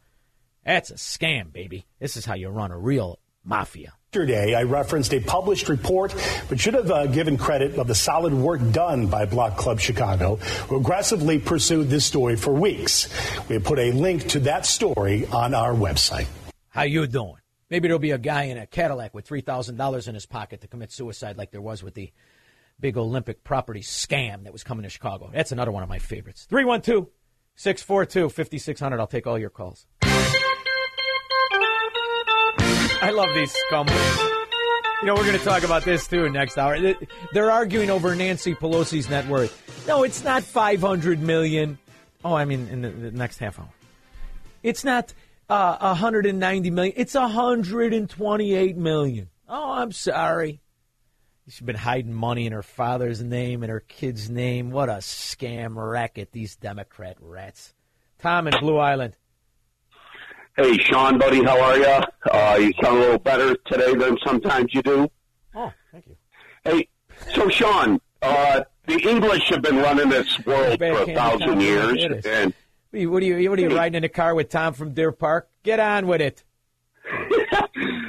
That's a scam, baby. This is how you run a real mafia. Yesterday, I referenced a published report, but should have uh, given credit of the solid work done by Block Club Chicago, who aggressively pursued this story for weeks. We put a link to that story on our website. How you doing? Maybe there'll be a guy in a Cadillac with three thousand dollars in his pocket to commit suicide like there was with the big Olympic property scam that was coming to Chicago. That's another one of my favorites. three one two, six four two, five six zero zero. I'll take all your calls. I love these scumbags. You know, we're going to talk about this, too, next hour. They're arguing over Nancy Pelosi's net worth. No, it's not five hundred million dollars. Oh, I mean, in the, the next half hour. It's not uh, one hundred ninety million dollars. It's one hundred twenty-eight million dollars. Oh, I'm sorry. She's been hiding money in her father's name and her kid's name. What a scam racket, these Democrat rats. Tom in Blue Island. Hey, Sean, buddy, how are you? Uh, you sound a little better today than sometimes you do. Oh, thank you. Hey, so, Sean, uh, the English have been running this world for a thousand years. And what are you, what are you riding in a car with Tom from Deer Park? Get on with it.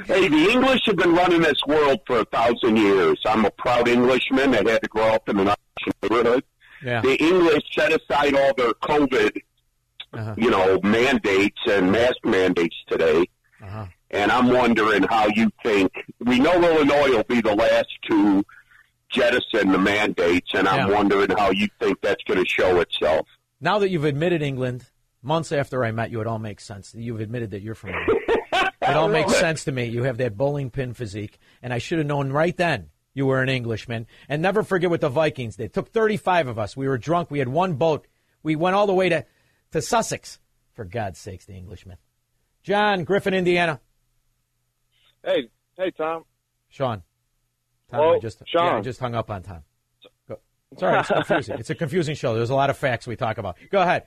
Hey, the English have been running this world for a thousand years. I'm a proud Englishman that had to grow up in an Irish neighborhood. Yeah. The English set aside all their COVID Uh-huh. you know, mandates and mask mandates today. Uh-huh. And I'm wondering how you think. We know Illinois will be the last to jettison the mandates, and I'm yeah. wondering how you think that's going to show itself. Now that you've admitted England, months after I met you, it all makes sense. You've admitted that you're from England. It all makes it. sense to me. You have that bowling pin physique, and I should have known right then you were an Englishman. And never forget what the Vikings did. It took thirty-five of us. We were drunk. We had one boat. We went all the way to... to Sussex, for God's sakes, the Englishman. John, Griffin, Indiana. Hey, hey, Tom. Sean. Tom, oh, I just, Sean. Yeah, I just hung up on Tom. Go. It's all right, it's confusing. It's a confusing show. There's a lot of facts we talk about. Go ahead.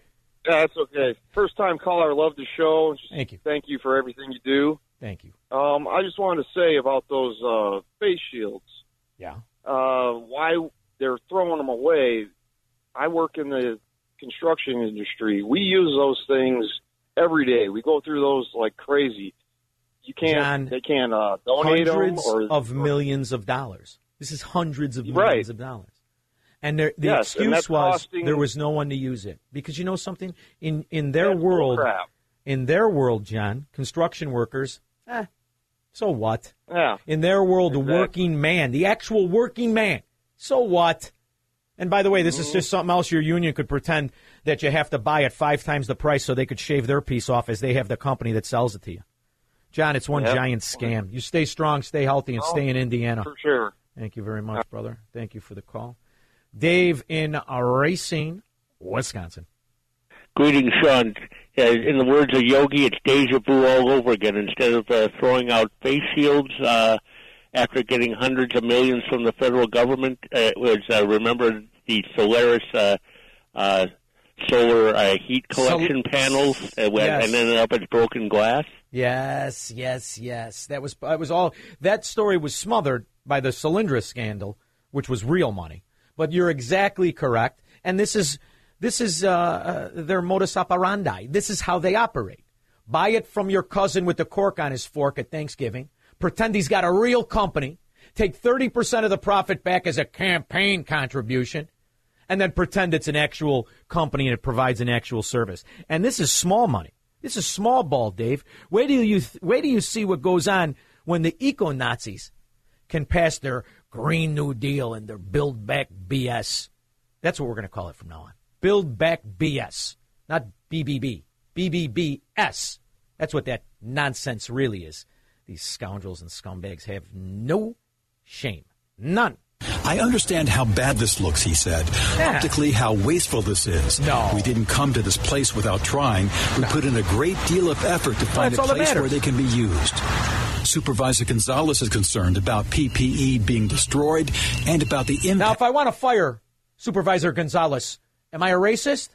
Yeah, that's okay. First-time caller, love the show. Just thank you. Thank you for everything you do. Thank you. Um, I just wanted to say about those uh, face shields. Yeah. Uh, why they're throwing them away. I work in the construction industry. We use those things every day. We go through those like crazy. You can't, John, they can't uh, donate hundreds them. Hundreds of or, millions of dollars. This is hundreds of millions right. of dollars. And there, the yes, excuse and was costing, there was no one to use it. Because you know something? In in their world, crap. in their world, John, construction workers, eh, so what? Yeah. In their world, exactly. the working man, the actual working man, so what? And by the way, this is just something else your union could pretend that you have to buy at five times the price so they could shave their piece off as they have the company that sells it to you. John, it's one yep. giant scam. You stay strong, stay healthy, and stay in Indiana. For sure. Thank you very much, brother. Thank you for the call. Dave in Racine, Wisconsin. Greetings, Sean. In the words of Yogi, it's deja vu all over again. Instead of uh, throwing out face shields, uh, after getting hundreds of millions from the federal government. Uh, it was, uh, remember the Solaris uh, uh, solar uh, heat collection Sol- panels, uh, yes. and ended up as broken glass? Yes, yes, yes. That was, that was all. That story was smothered by the Solyndra scandal, which was real money. But you're exactly correct, and this is this is uh, uh, their modus operandi. This is how they operate. Buy it from your cousin with the cork on his fork at Thanksgiving. Pretend he's got a real company. Take thirty percent of the profit back as a campaign contribution, and then pretend it's an actual company and it provides an actual service. And this is small money. This is small ball, Dave. Where do you th- where do you see what goes on when the eco-Nazis can pass their Green New Deal and their Build Back B S? That's what we're going to call it from now on. Build Back B S, not B B B. B B B S. That's what that nonsense really is. These scoundrels and scumbags have no shame. None. I understand how bad this looks, he said. Yeah. Optically, how wasteful this is. No. We didn't come to this place without trying. We no. put in a great deal of effort to find well, a place where they can be used. Supervisor Gonzalez is concerned about P P E being destroyed and about the impact. Now, if I want to fire Supervisor Gonzalez, am I a racist?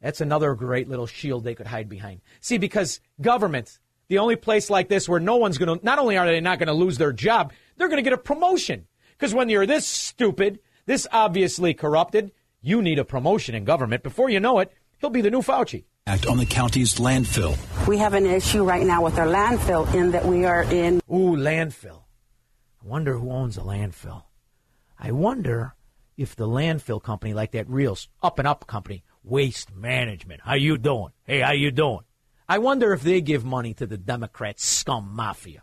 That's another great little shield they could hide behind. See, because government, the only place like this where no one's going to, not only are they not going to lose their job, they're going to get a promotion. Because when you're this stupid, this obviously corrupted, you need a promotion in government. Before you know it, he'll be the new Fauci. On the county's landfill. We have an issue right now with our landfill in that we are in. Ooh, landfill. I wonder who owns a landfill. I wonder if the landfill company, like that real up and up company, Waste Management. How you doing? Hey, how you doing? I wonder if they give money to the Democrat scum mafia.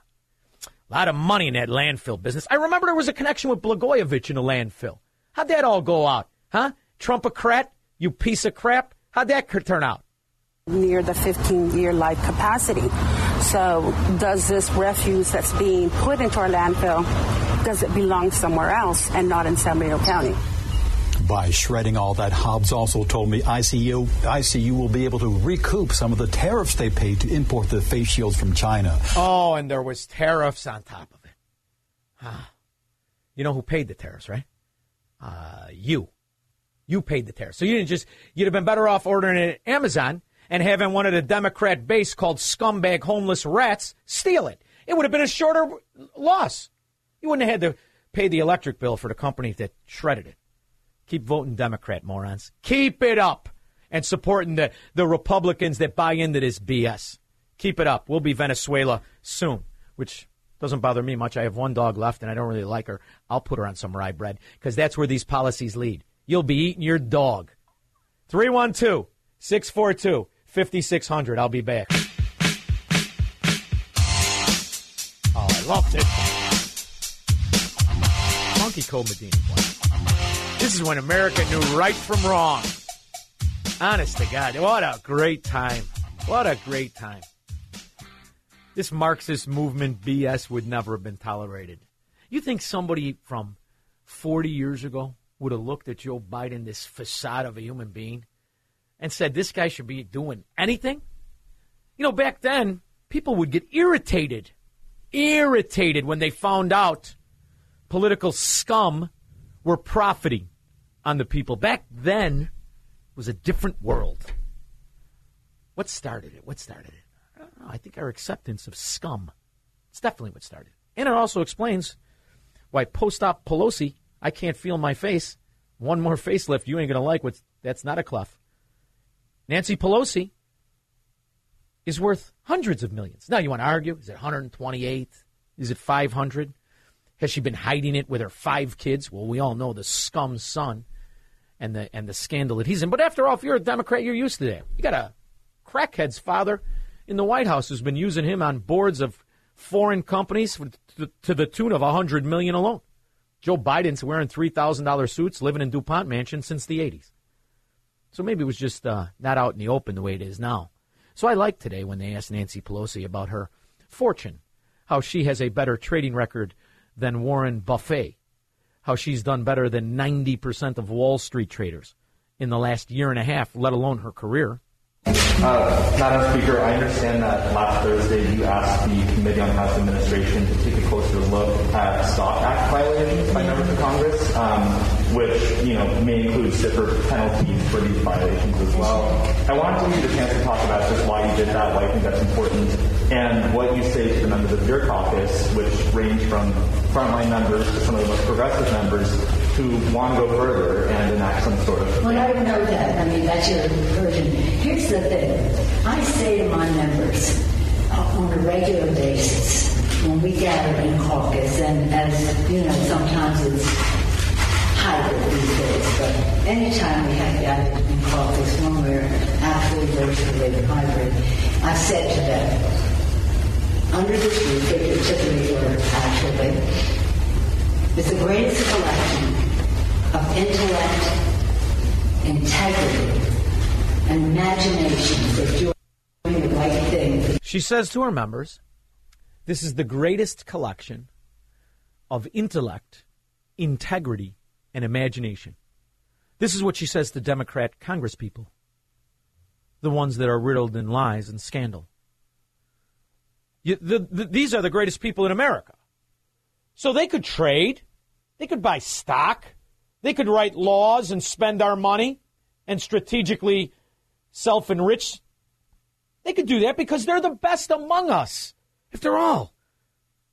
A lot of money in that landfill business. I remember there was a connection with Blagojevich in the landfill. How'd that all go out? Huh? Trumpocrat? You piece of crap? How'd that turn out? Near the fifteen-year life capacity. So does this refuse that's being put into our landfill, does it belong somewhere else and not in San Bernardino County? By shredding all that, Hobbs also told me I C U I C U will be able to recoup some of the tariffs they paid to import the face shields from China. Oh, and there was tariffs on top of it. Huh. You know who paid the tariffs, right? Uh, you. You paid the tariffs. So you didn't just, you'd have been better off ordering it at Amazon and having one of the Democrat base called scumbag homeless rats steal it. It would have been a shorter loss. You wouldn't have had to pay the electric bill for the company that shredded it. Keep voting Democrat, morons. Keep it up and supporting the, the Republicans that buy into this B S. Keep it up. We'll be Venezuela soon, which doesn't bother me much. I have one dog left, and I don't really like her. I'll put her on some rye bread because that's where these policies lead. You'll be eating your dog. three one two, six four two, five six zero zero. I'll be back. Oh, I loved it. Monkey Code Medina play. This is when America knew right from wrong. Honest to God, what a great time. What a great time. This Marxist movement B S would never have been tolerated. You think somebody from forty years ago would have looked at Joe Biden, this facade of a human being, and said this guy should be doing anything? You know, back then, people would get irritated, irritated when they found out political scum were profiting on the people. Back then, it was a different world. What started it? What started it? I don't know. I think our acceptance of scum. It's definitely what started it. And it also explains why post-op Pelosi, I can't feel my face. One more facelift, you ain't going to like what's, that's not a cloth. Nancy Pelosi is worth hundreds of millions. Now, you want to argue, is it one hundred twenty-eight? Is it five hundred? Has she been hiding it with her five kids? Well, we all know the scum son and the and the scandal that he's in. But after all, if you're a Democrat, you're used to that. You got a crackhead's father in the White House who's been using him on boards of foreign companies to the tune of one hundred million dollars alone. Joe Biden's wearing three thousand dollars suits, living in DuPont Mansion since the eighties. So maybe it was just uh, not out in the open the way it is now. So I like today when they asked Nancy Pelosi about her fortune, how she has a better trading record than Warren Buffett, how she's done better than ninety percent of Wall Street traders in the last year and a half, let alone her career. Uh, Madam Speaker, I understand that last Thursday you asked the Committee on House Administration to take a closer look at STOP Act violations by members of Congress, um, which you know may include stiffer penalties for these violations as well. I wanted to give you the chance to talk about just why you did that, why you think that's important, and what you say to the members of your caucus, which range from frontline members to some of the most progressive members, who want to go further and enact some sort of... Well, I know that. I mean, that's your version. Here's the thing. I say to my members uh, on a regular basis, when we gather in caucus, and as, you know, sometimes it's hybrid these days, but anytime we have gathered in caucus, when we're actually virtually hybrid, I said to them, under this roof, they could tip me order, actually, it's the greatest collection of intellect, integrity, and imagination for doing the right thing. She says to her members, this is the greatest collection of intellect, integrity, and imagination. This is what she says to Democrat congresspeople, the ones that are riddled in lies and scandal. You, the, the, these are the greatest people in America. So they could trade, they could buy stock, they could write laws and spend our money and strategically self-enrich. They could do that because they're the best among us. After all,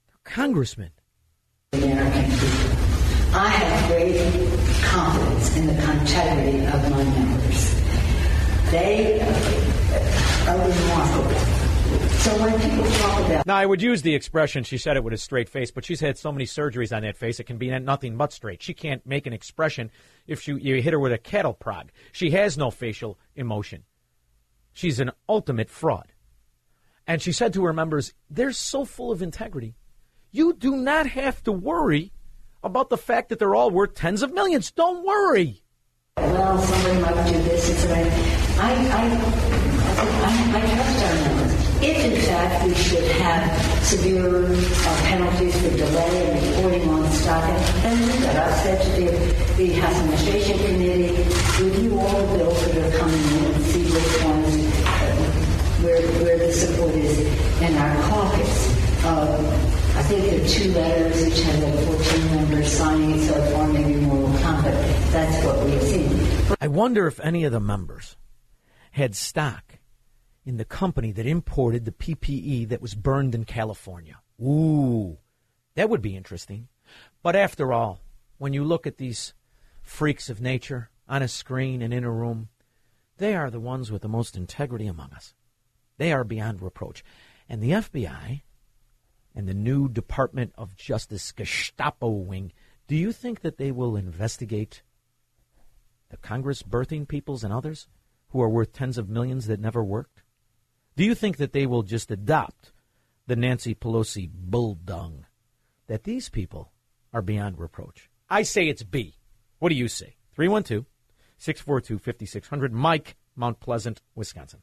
they're congressmen. American people. I have great confidence in the integrity of my members. They are remarkable. So when people talk about... Now, I would use the expression, she said it with a straight face, but she's had so many surgeries on that face, it can be nothing but straight. She can't make an expression if she, you hit her with a cattle prod. She has no facial emotion. She's an ultimate fraud. And she said to her members, they're so full of integrity. You do not have to worry about the fact that they're all worth tens of millions. Don't worry. Well, somebody might do this. It's right. I, I, I, I, I trust our members. If, in fact, we should have severe uh, penalties for delay and reporting on stock, and that I've said to the, the House Administration Committee, review all the bills that are coming in and see which ones, uh, where, where the support is in our caucus. Uh, I think there are two letters which have like fourteen members signing so far, maybe more will come, but that's what we've seen. I wonder if any of the members had stock in the company that imported the P P E that was burned in California. Ooh, that would be interesting. But after all, when you look at these freaks of nature on a screen and in a room, they are the ones with the most integrity among us. They are beyond reproach. And the F B I... and the new Department of Justice Gestapo wing, do you think that they will investigate the Congress birthing peoples and others who are worth tens of millions that never worked? Do you think that they will just adopt the Nancy Pelosi bulldung that these people are beyond reproach? I say it's B. What do you say? three one two, six four two, five six zero zero, Mike, Mount Pleasant, Wisconsin.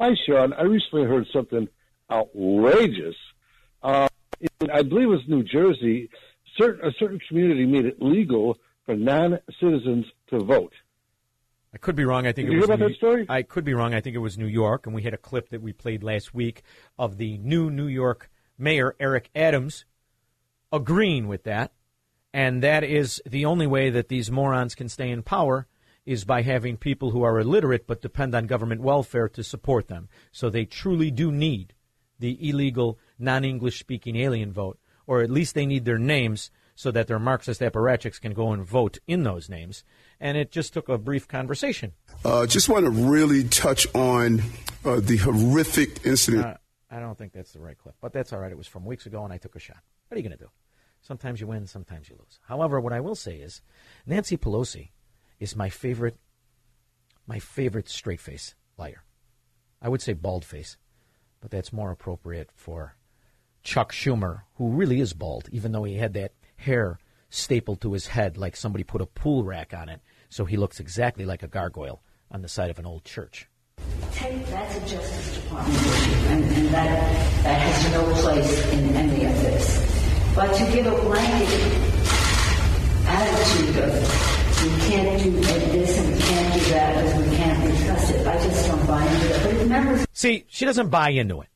Hi, Sean. I recently heard something outrageous. Uh, in, I believe it was New Jersey. Certain, a certain community made it legal for non-citizens to vote. I could be wrong. I think Did it you was hear about New, that story? I could be wrong. I think it was New York, and we had a clip that we played last week of the new New York mayor, Eric Adams, agreeing with that, and that is the only way that these morons can stay in power is by having people who are illiterate but depend on government welfare to support them. So they truly do need the illegal, non-English-speaking alien vote, or at least they need their names so that their Marxist apparatchiks can go and vote in those names. And it just took a brief conversation. Uh, just want to really touch on uh, the horrific incident. Uh, I don't think that's the right clip, but that's all right. It was from weeks ago, and I took a shot. What are you going to do? Sometimes you win, sometimes you lose. However, what I will say is Nancy Pelosi is my favorite, my favorite straight-face liar. I would say bald-face. But that's more appropriate for Chuck Schumer, who really is bald, even though he had that hair stapled to his head like somebody put a pool rack on it, so he looks exactly like a gargoyle on the side of an old church. Take, that's a Justice Department issue, and, and that, that has no place in any of this. But to give a blanket attitude of we can't do this and we can't do that because we can't discuss it. I just don't buy into it. But remember, see, she doesn't buy into it.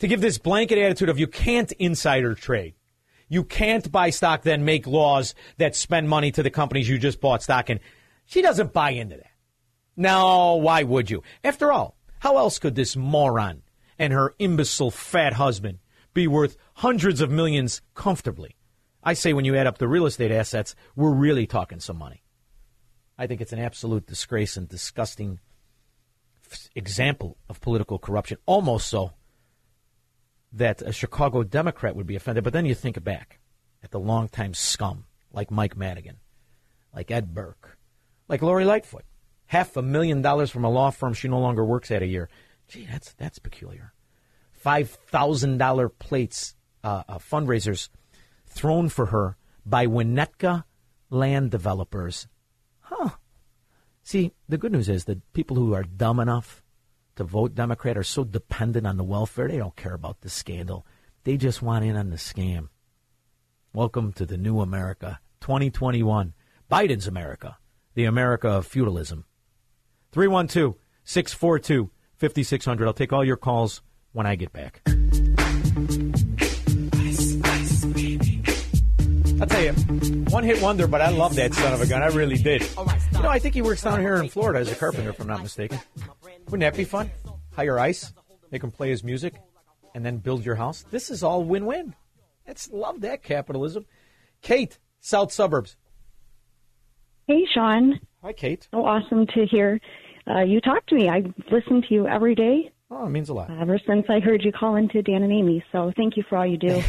To give this blanket attitude of you can't insider trade. You can't buy stock, then make laws that spend money to the companies you just bought stock in. She doesn't buy into that. No, why would you? After all, how else could this moron and her imbecile fat husband be worth hundreds of millions comfortably? I say when you add up the real estate assets, we're really talking some money. I think it's an absolute disgrace and disgusting f- example of political corruption, almost so that a Chicago Democrat would be offended. But then you think back at the longtime scum like Mike Madigan, like Ed Burke, like Lori Lightfoot. Half a million dollars from a law firm she no longer works at a year. Gee, that's that's peculiar. five thousand dollars plates, uh, uh, fundraisers thrown for her by Winnetka land developers. Huh. See, the good news is that people who are dumb enough to vote Democrat are so dependent on the welfare, they don't care about the scandal. They just want in on the scam. Welcome to the new America, twenty twenty-one. Biden's America, the America of feudalism. three one two, six four two, five six zero zero. I'll take all your calls when I get back. Ice, ice, baby. I'll tell you, one hit wonder, but I love that son of a gun. I really did. You know, I think he works down here in Florida as a carpenter, if I'm not mistaken. Wouldn't that be fun? Hire Ice, make him play his music, and then build your house. This is all win-win. That's, love that capitalism. Kate, South Suburbs. Hey, Sean. Hi, Kate. So awesome to hear uh, you talk to me. I listen to you every day. Oh, it means a lot. Ever since I heard you call into Dan and Amy. So thank you for all you do.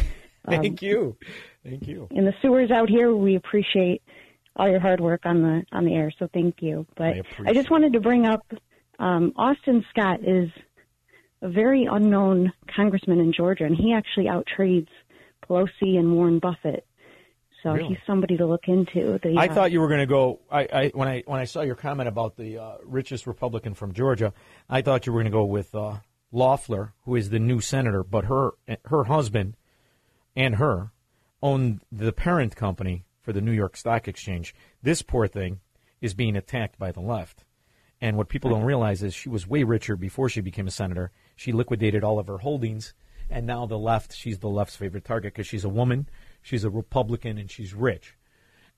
Thank um, you. Thank you. In the sewers out here, we appreciate all your hard work on the on the air. So thank you. But I, I just wanted to bring up Um, Austin Scott is a very unknown congressman in Georgia, and he actually outtrades Pelosi and Warren Buffett. So really? He's somebody to look into. The, I uh, thought you were going to go. I, I when I when I saw your comment about the uh, richest Republican from Georgia, I thought you were going to go with uh, Loeffler, who is the new senator. But her her husband and her own the parent company for the New York Stock Exchange. This poor thing is being attacked by the left. And what people don't realize is she was way richer before she became a senator. She liquidated all of her holdings, and now the left, she's the left's favorite target because she's a woman, she's a Republican, and she's rich.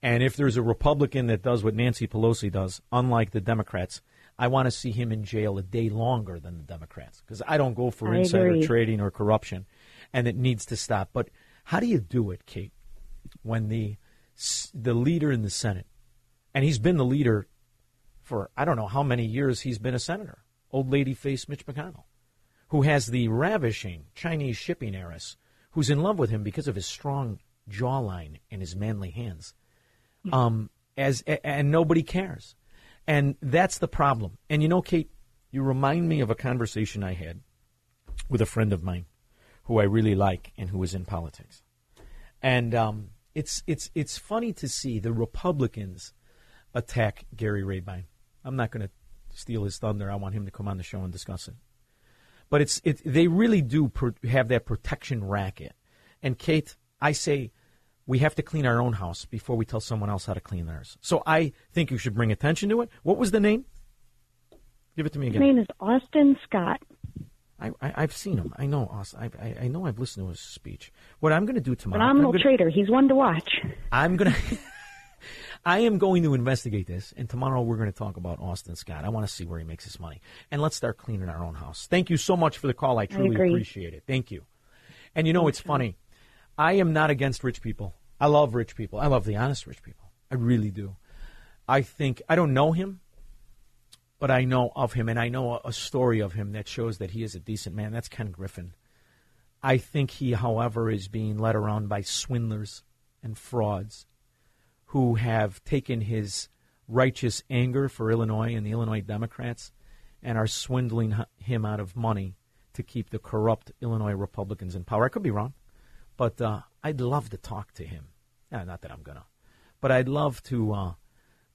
And if there's a Republican that does what Nancy Pelosi does, unlike the Democrats, I want to see him in jail a day longer than the Democrats because I don't go for I insider agree. trading or corruption, and it needs to stop. But how do you do it, Kate, when the the leader in the Senate, and he's been the leader for I don't know how many years he's been a senator, old lady face Mitch McConnell, who has the ravishing Chinese shipping heiress who's in love with him because of his strong jawline and his manly hands, um, as and nobody cares. And that's the problem. And, you know, Kate, you remind me of a conversation I had with a friend of mine who I really like and who is in politics. And um, it's it's it's funny to see the Republicans attack Gary Rabine. I'm not going to steal his thunder. I want him to come on the show and discuss it. But it's it, they really do pro- have that protection racket. And, Kate, I say we have to clean our own house before we tell someone else how to clean theirs. So I think you should bring attention to it. What was the name? Give it to me again. His name is Austin Scott. I, I, I've seen him. I know Austin. I, I, I know I've listened to his speech. What I'm going to do tomorrow. Phenomenal gonna, trader. He's one to watch. I'm going to... I am going to investigate this, and tomorrow we're going to talk about Austin Scott. I want to see where he makes his money. And let's start cleaning our own house. Thank you so much for the call. I truly I appreciate it. Thank you. And, you know, it's funny. I am not against rich people. I love rich people. I love the honest rich people. I really do. I think, I don't know him, but I know of him, and I know a story of him that shows that he is a decent man. That's Ken Griffin. I think he, however, is being led around by swindlers and frauds who have taken his righteous anger for Illinois and the Illinois Democrats and are swindling him out of money to keep the corrupt Illinois Republicans in power. I could be wrong, but uh, I'd love to talk to him. Yeah, not that I'm going to, but I'd love to uh,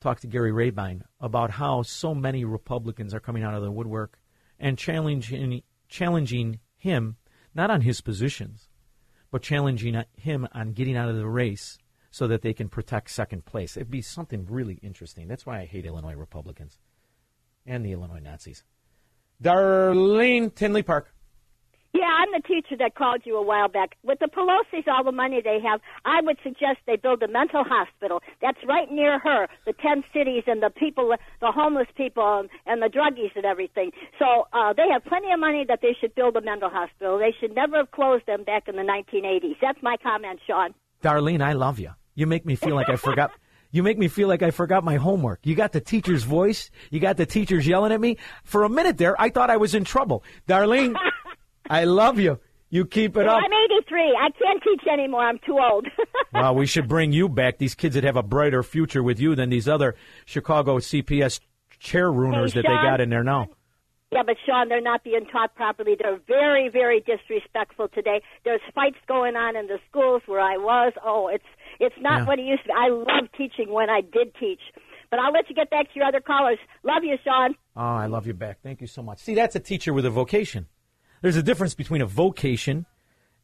talk to Gary Rabine about how so many Republicans are coming out of the woodwork and challenging, challenging him, not on his positions, but challenging him on getting out of the race so that they can protect second place. It'd be something really interesting. That's why I hate Illinois Republicans and the Illinois Nazis. Darlene, Tinley Park. Yeah, I'm the teacher that called you a while back. With the Pelosi's, all the money they have, I would suggest they build a mental hospital that's right near her, the ten cities and the people, the homeless people and the druggies and everything. So uh, they have plenty of money that they should build a mental hospital. They should never have closed them back in the nineteen eighties. That's my comment, Sean. Darlene, I love you. You make me feel like I forgot. You make me feel like I forgot my homework. You got the teacher's voice. You got the teachers yelling at me. For a minute there, I thought I was in trouble. Darlene... I love you. You keep it well, up. I'm eighty-three. I can't teach anymore. I'm too old. Well, we should bring you back. These kids that have a brighter future with you than these other Chicago C P S chair runners hey, that Sean, they got in there now. Yeah, but, Sean, they're not being taught properly. They're very, very disrespectful today. There's fights going on in the schools where I was. Oh, it's it's not yeah. what it used to be. I love teaching when I did teach. But I'll let you get back to your other callers. Love you, Sean. Oh, I love you back. Thank you so much. See, that's a teacher with a vocation. There's a difference between a vocation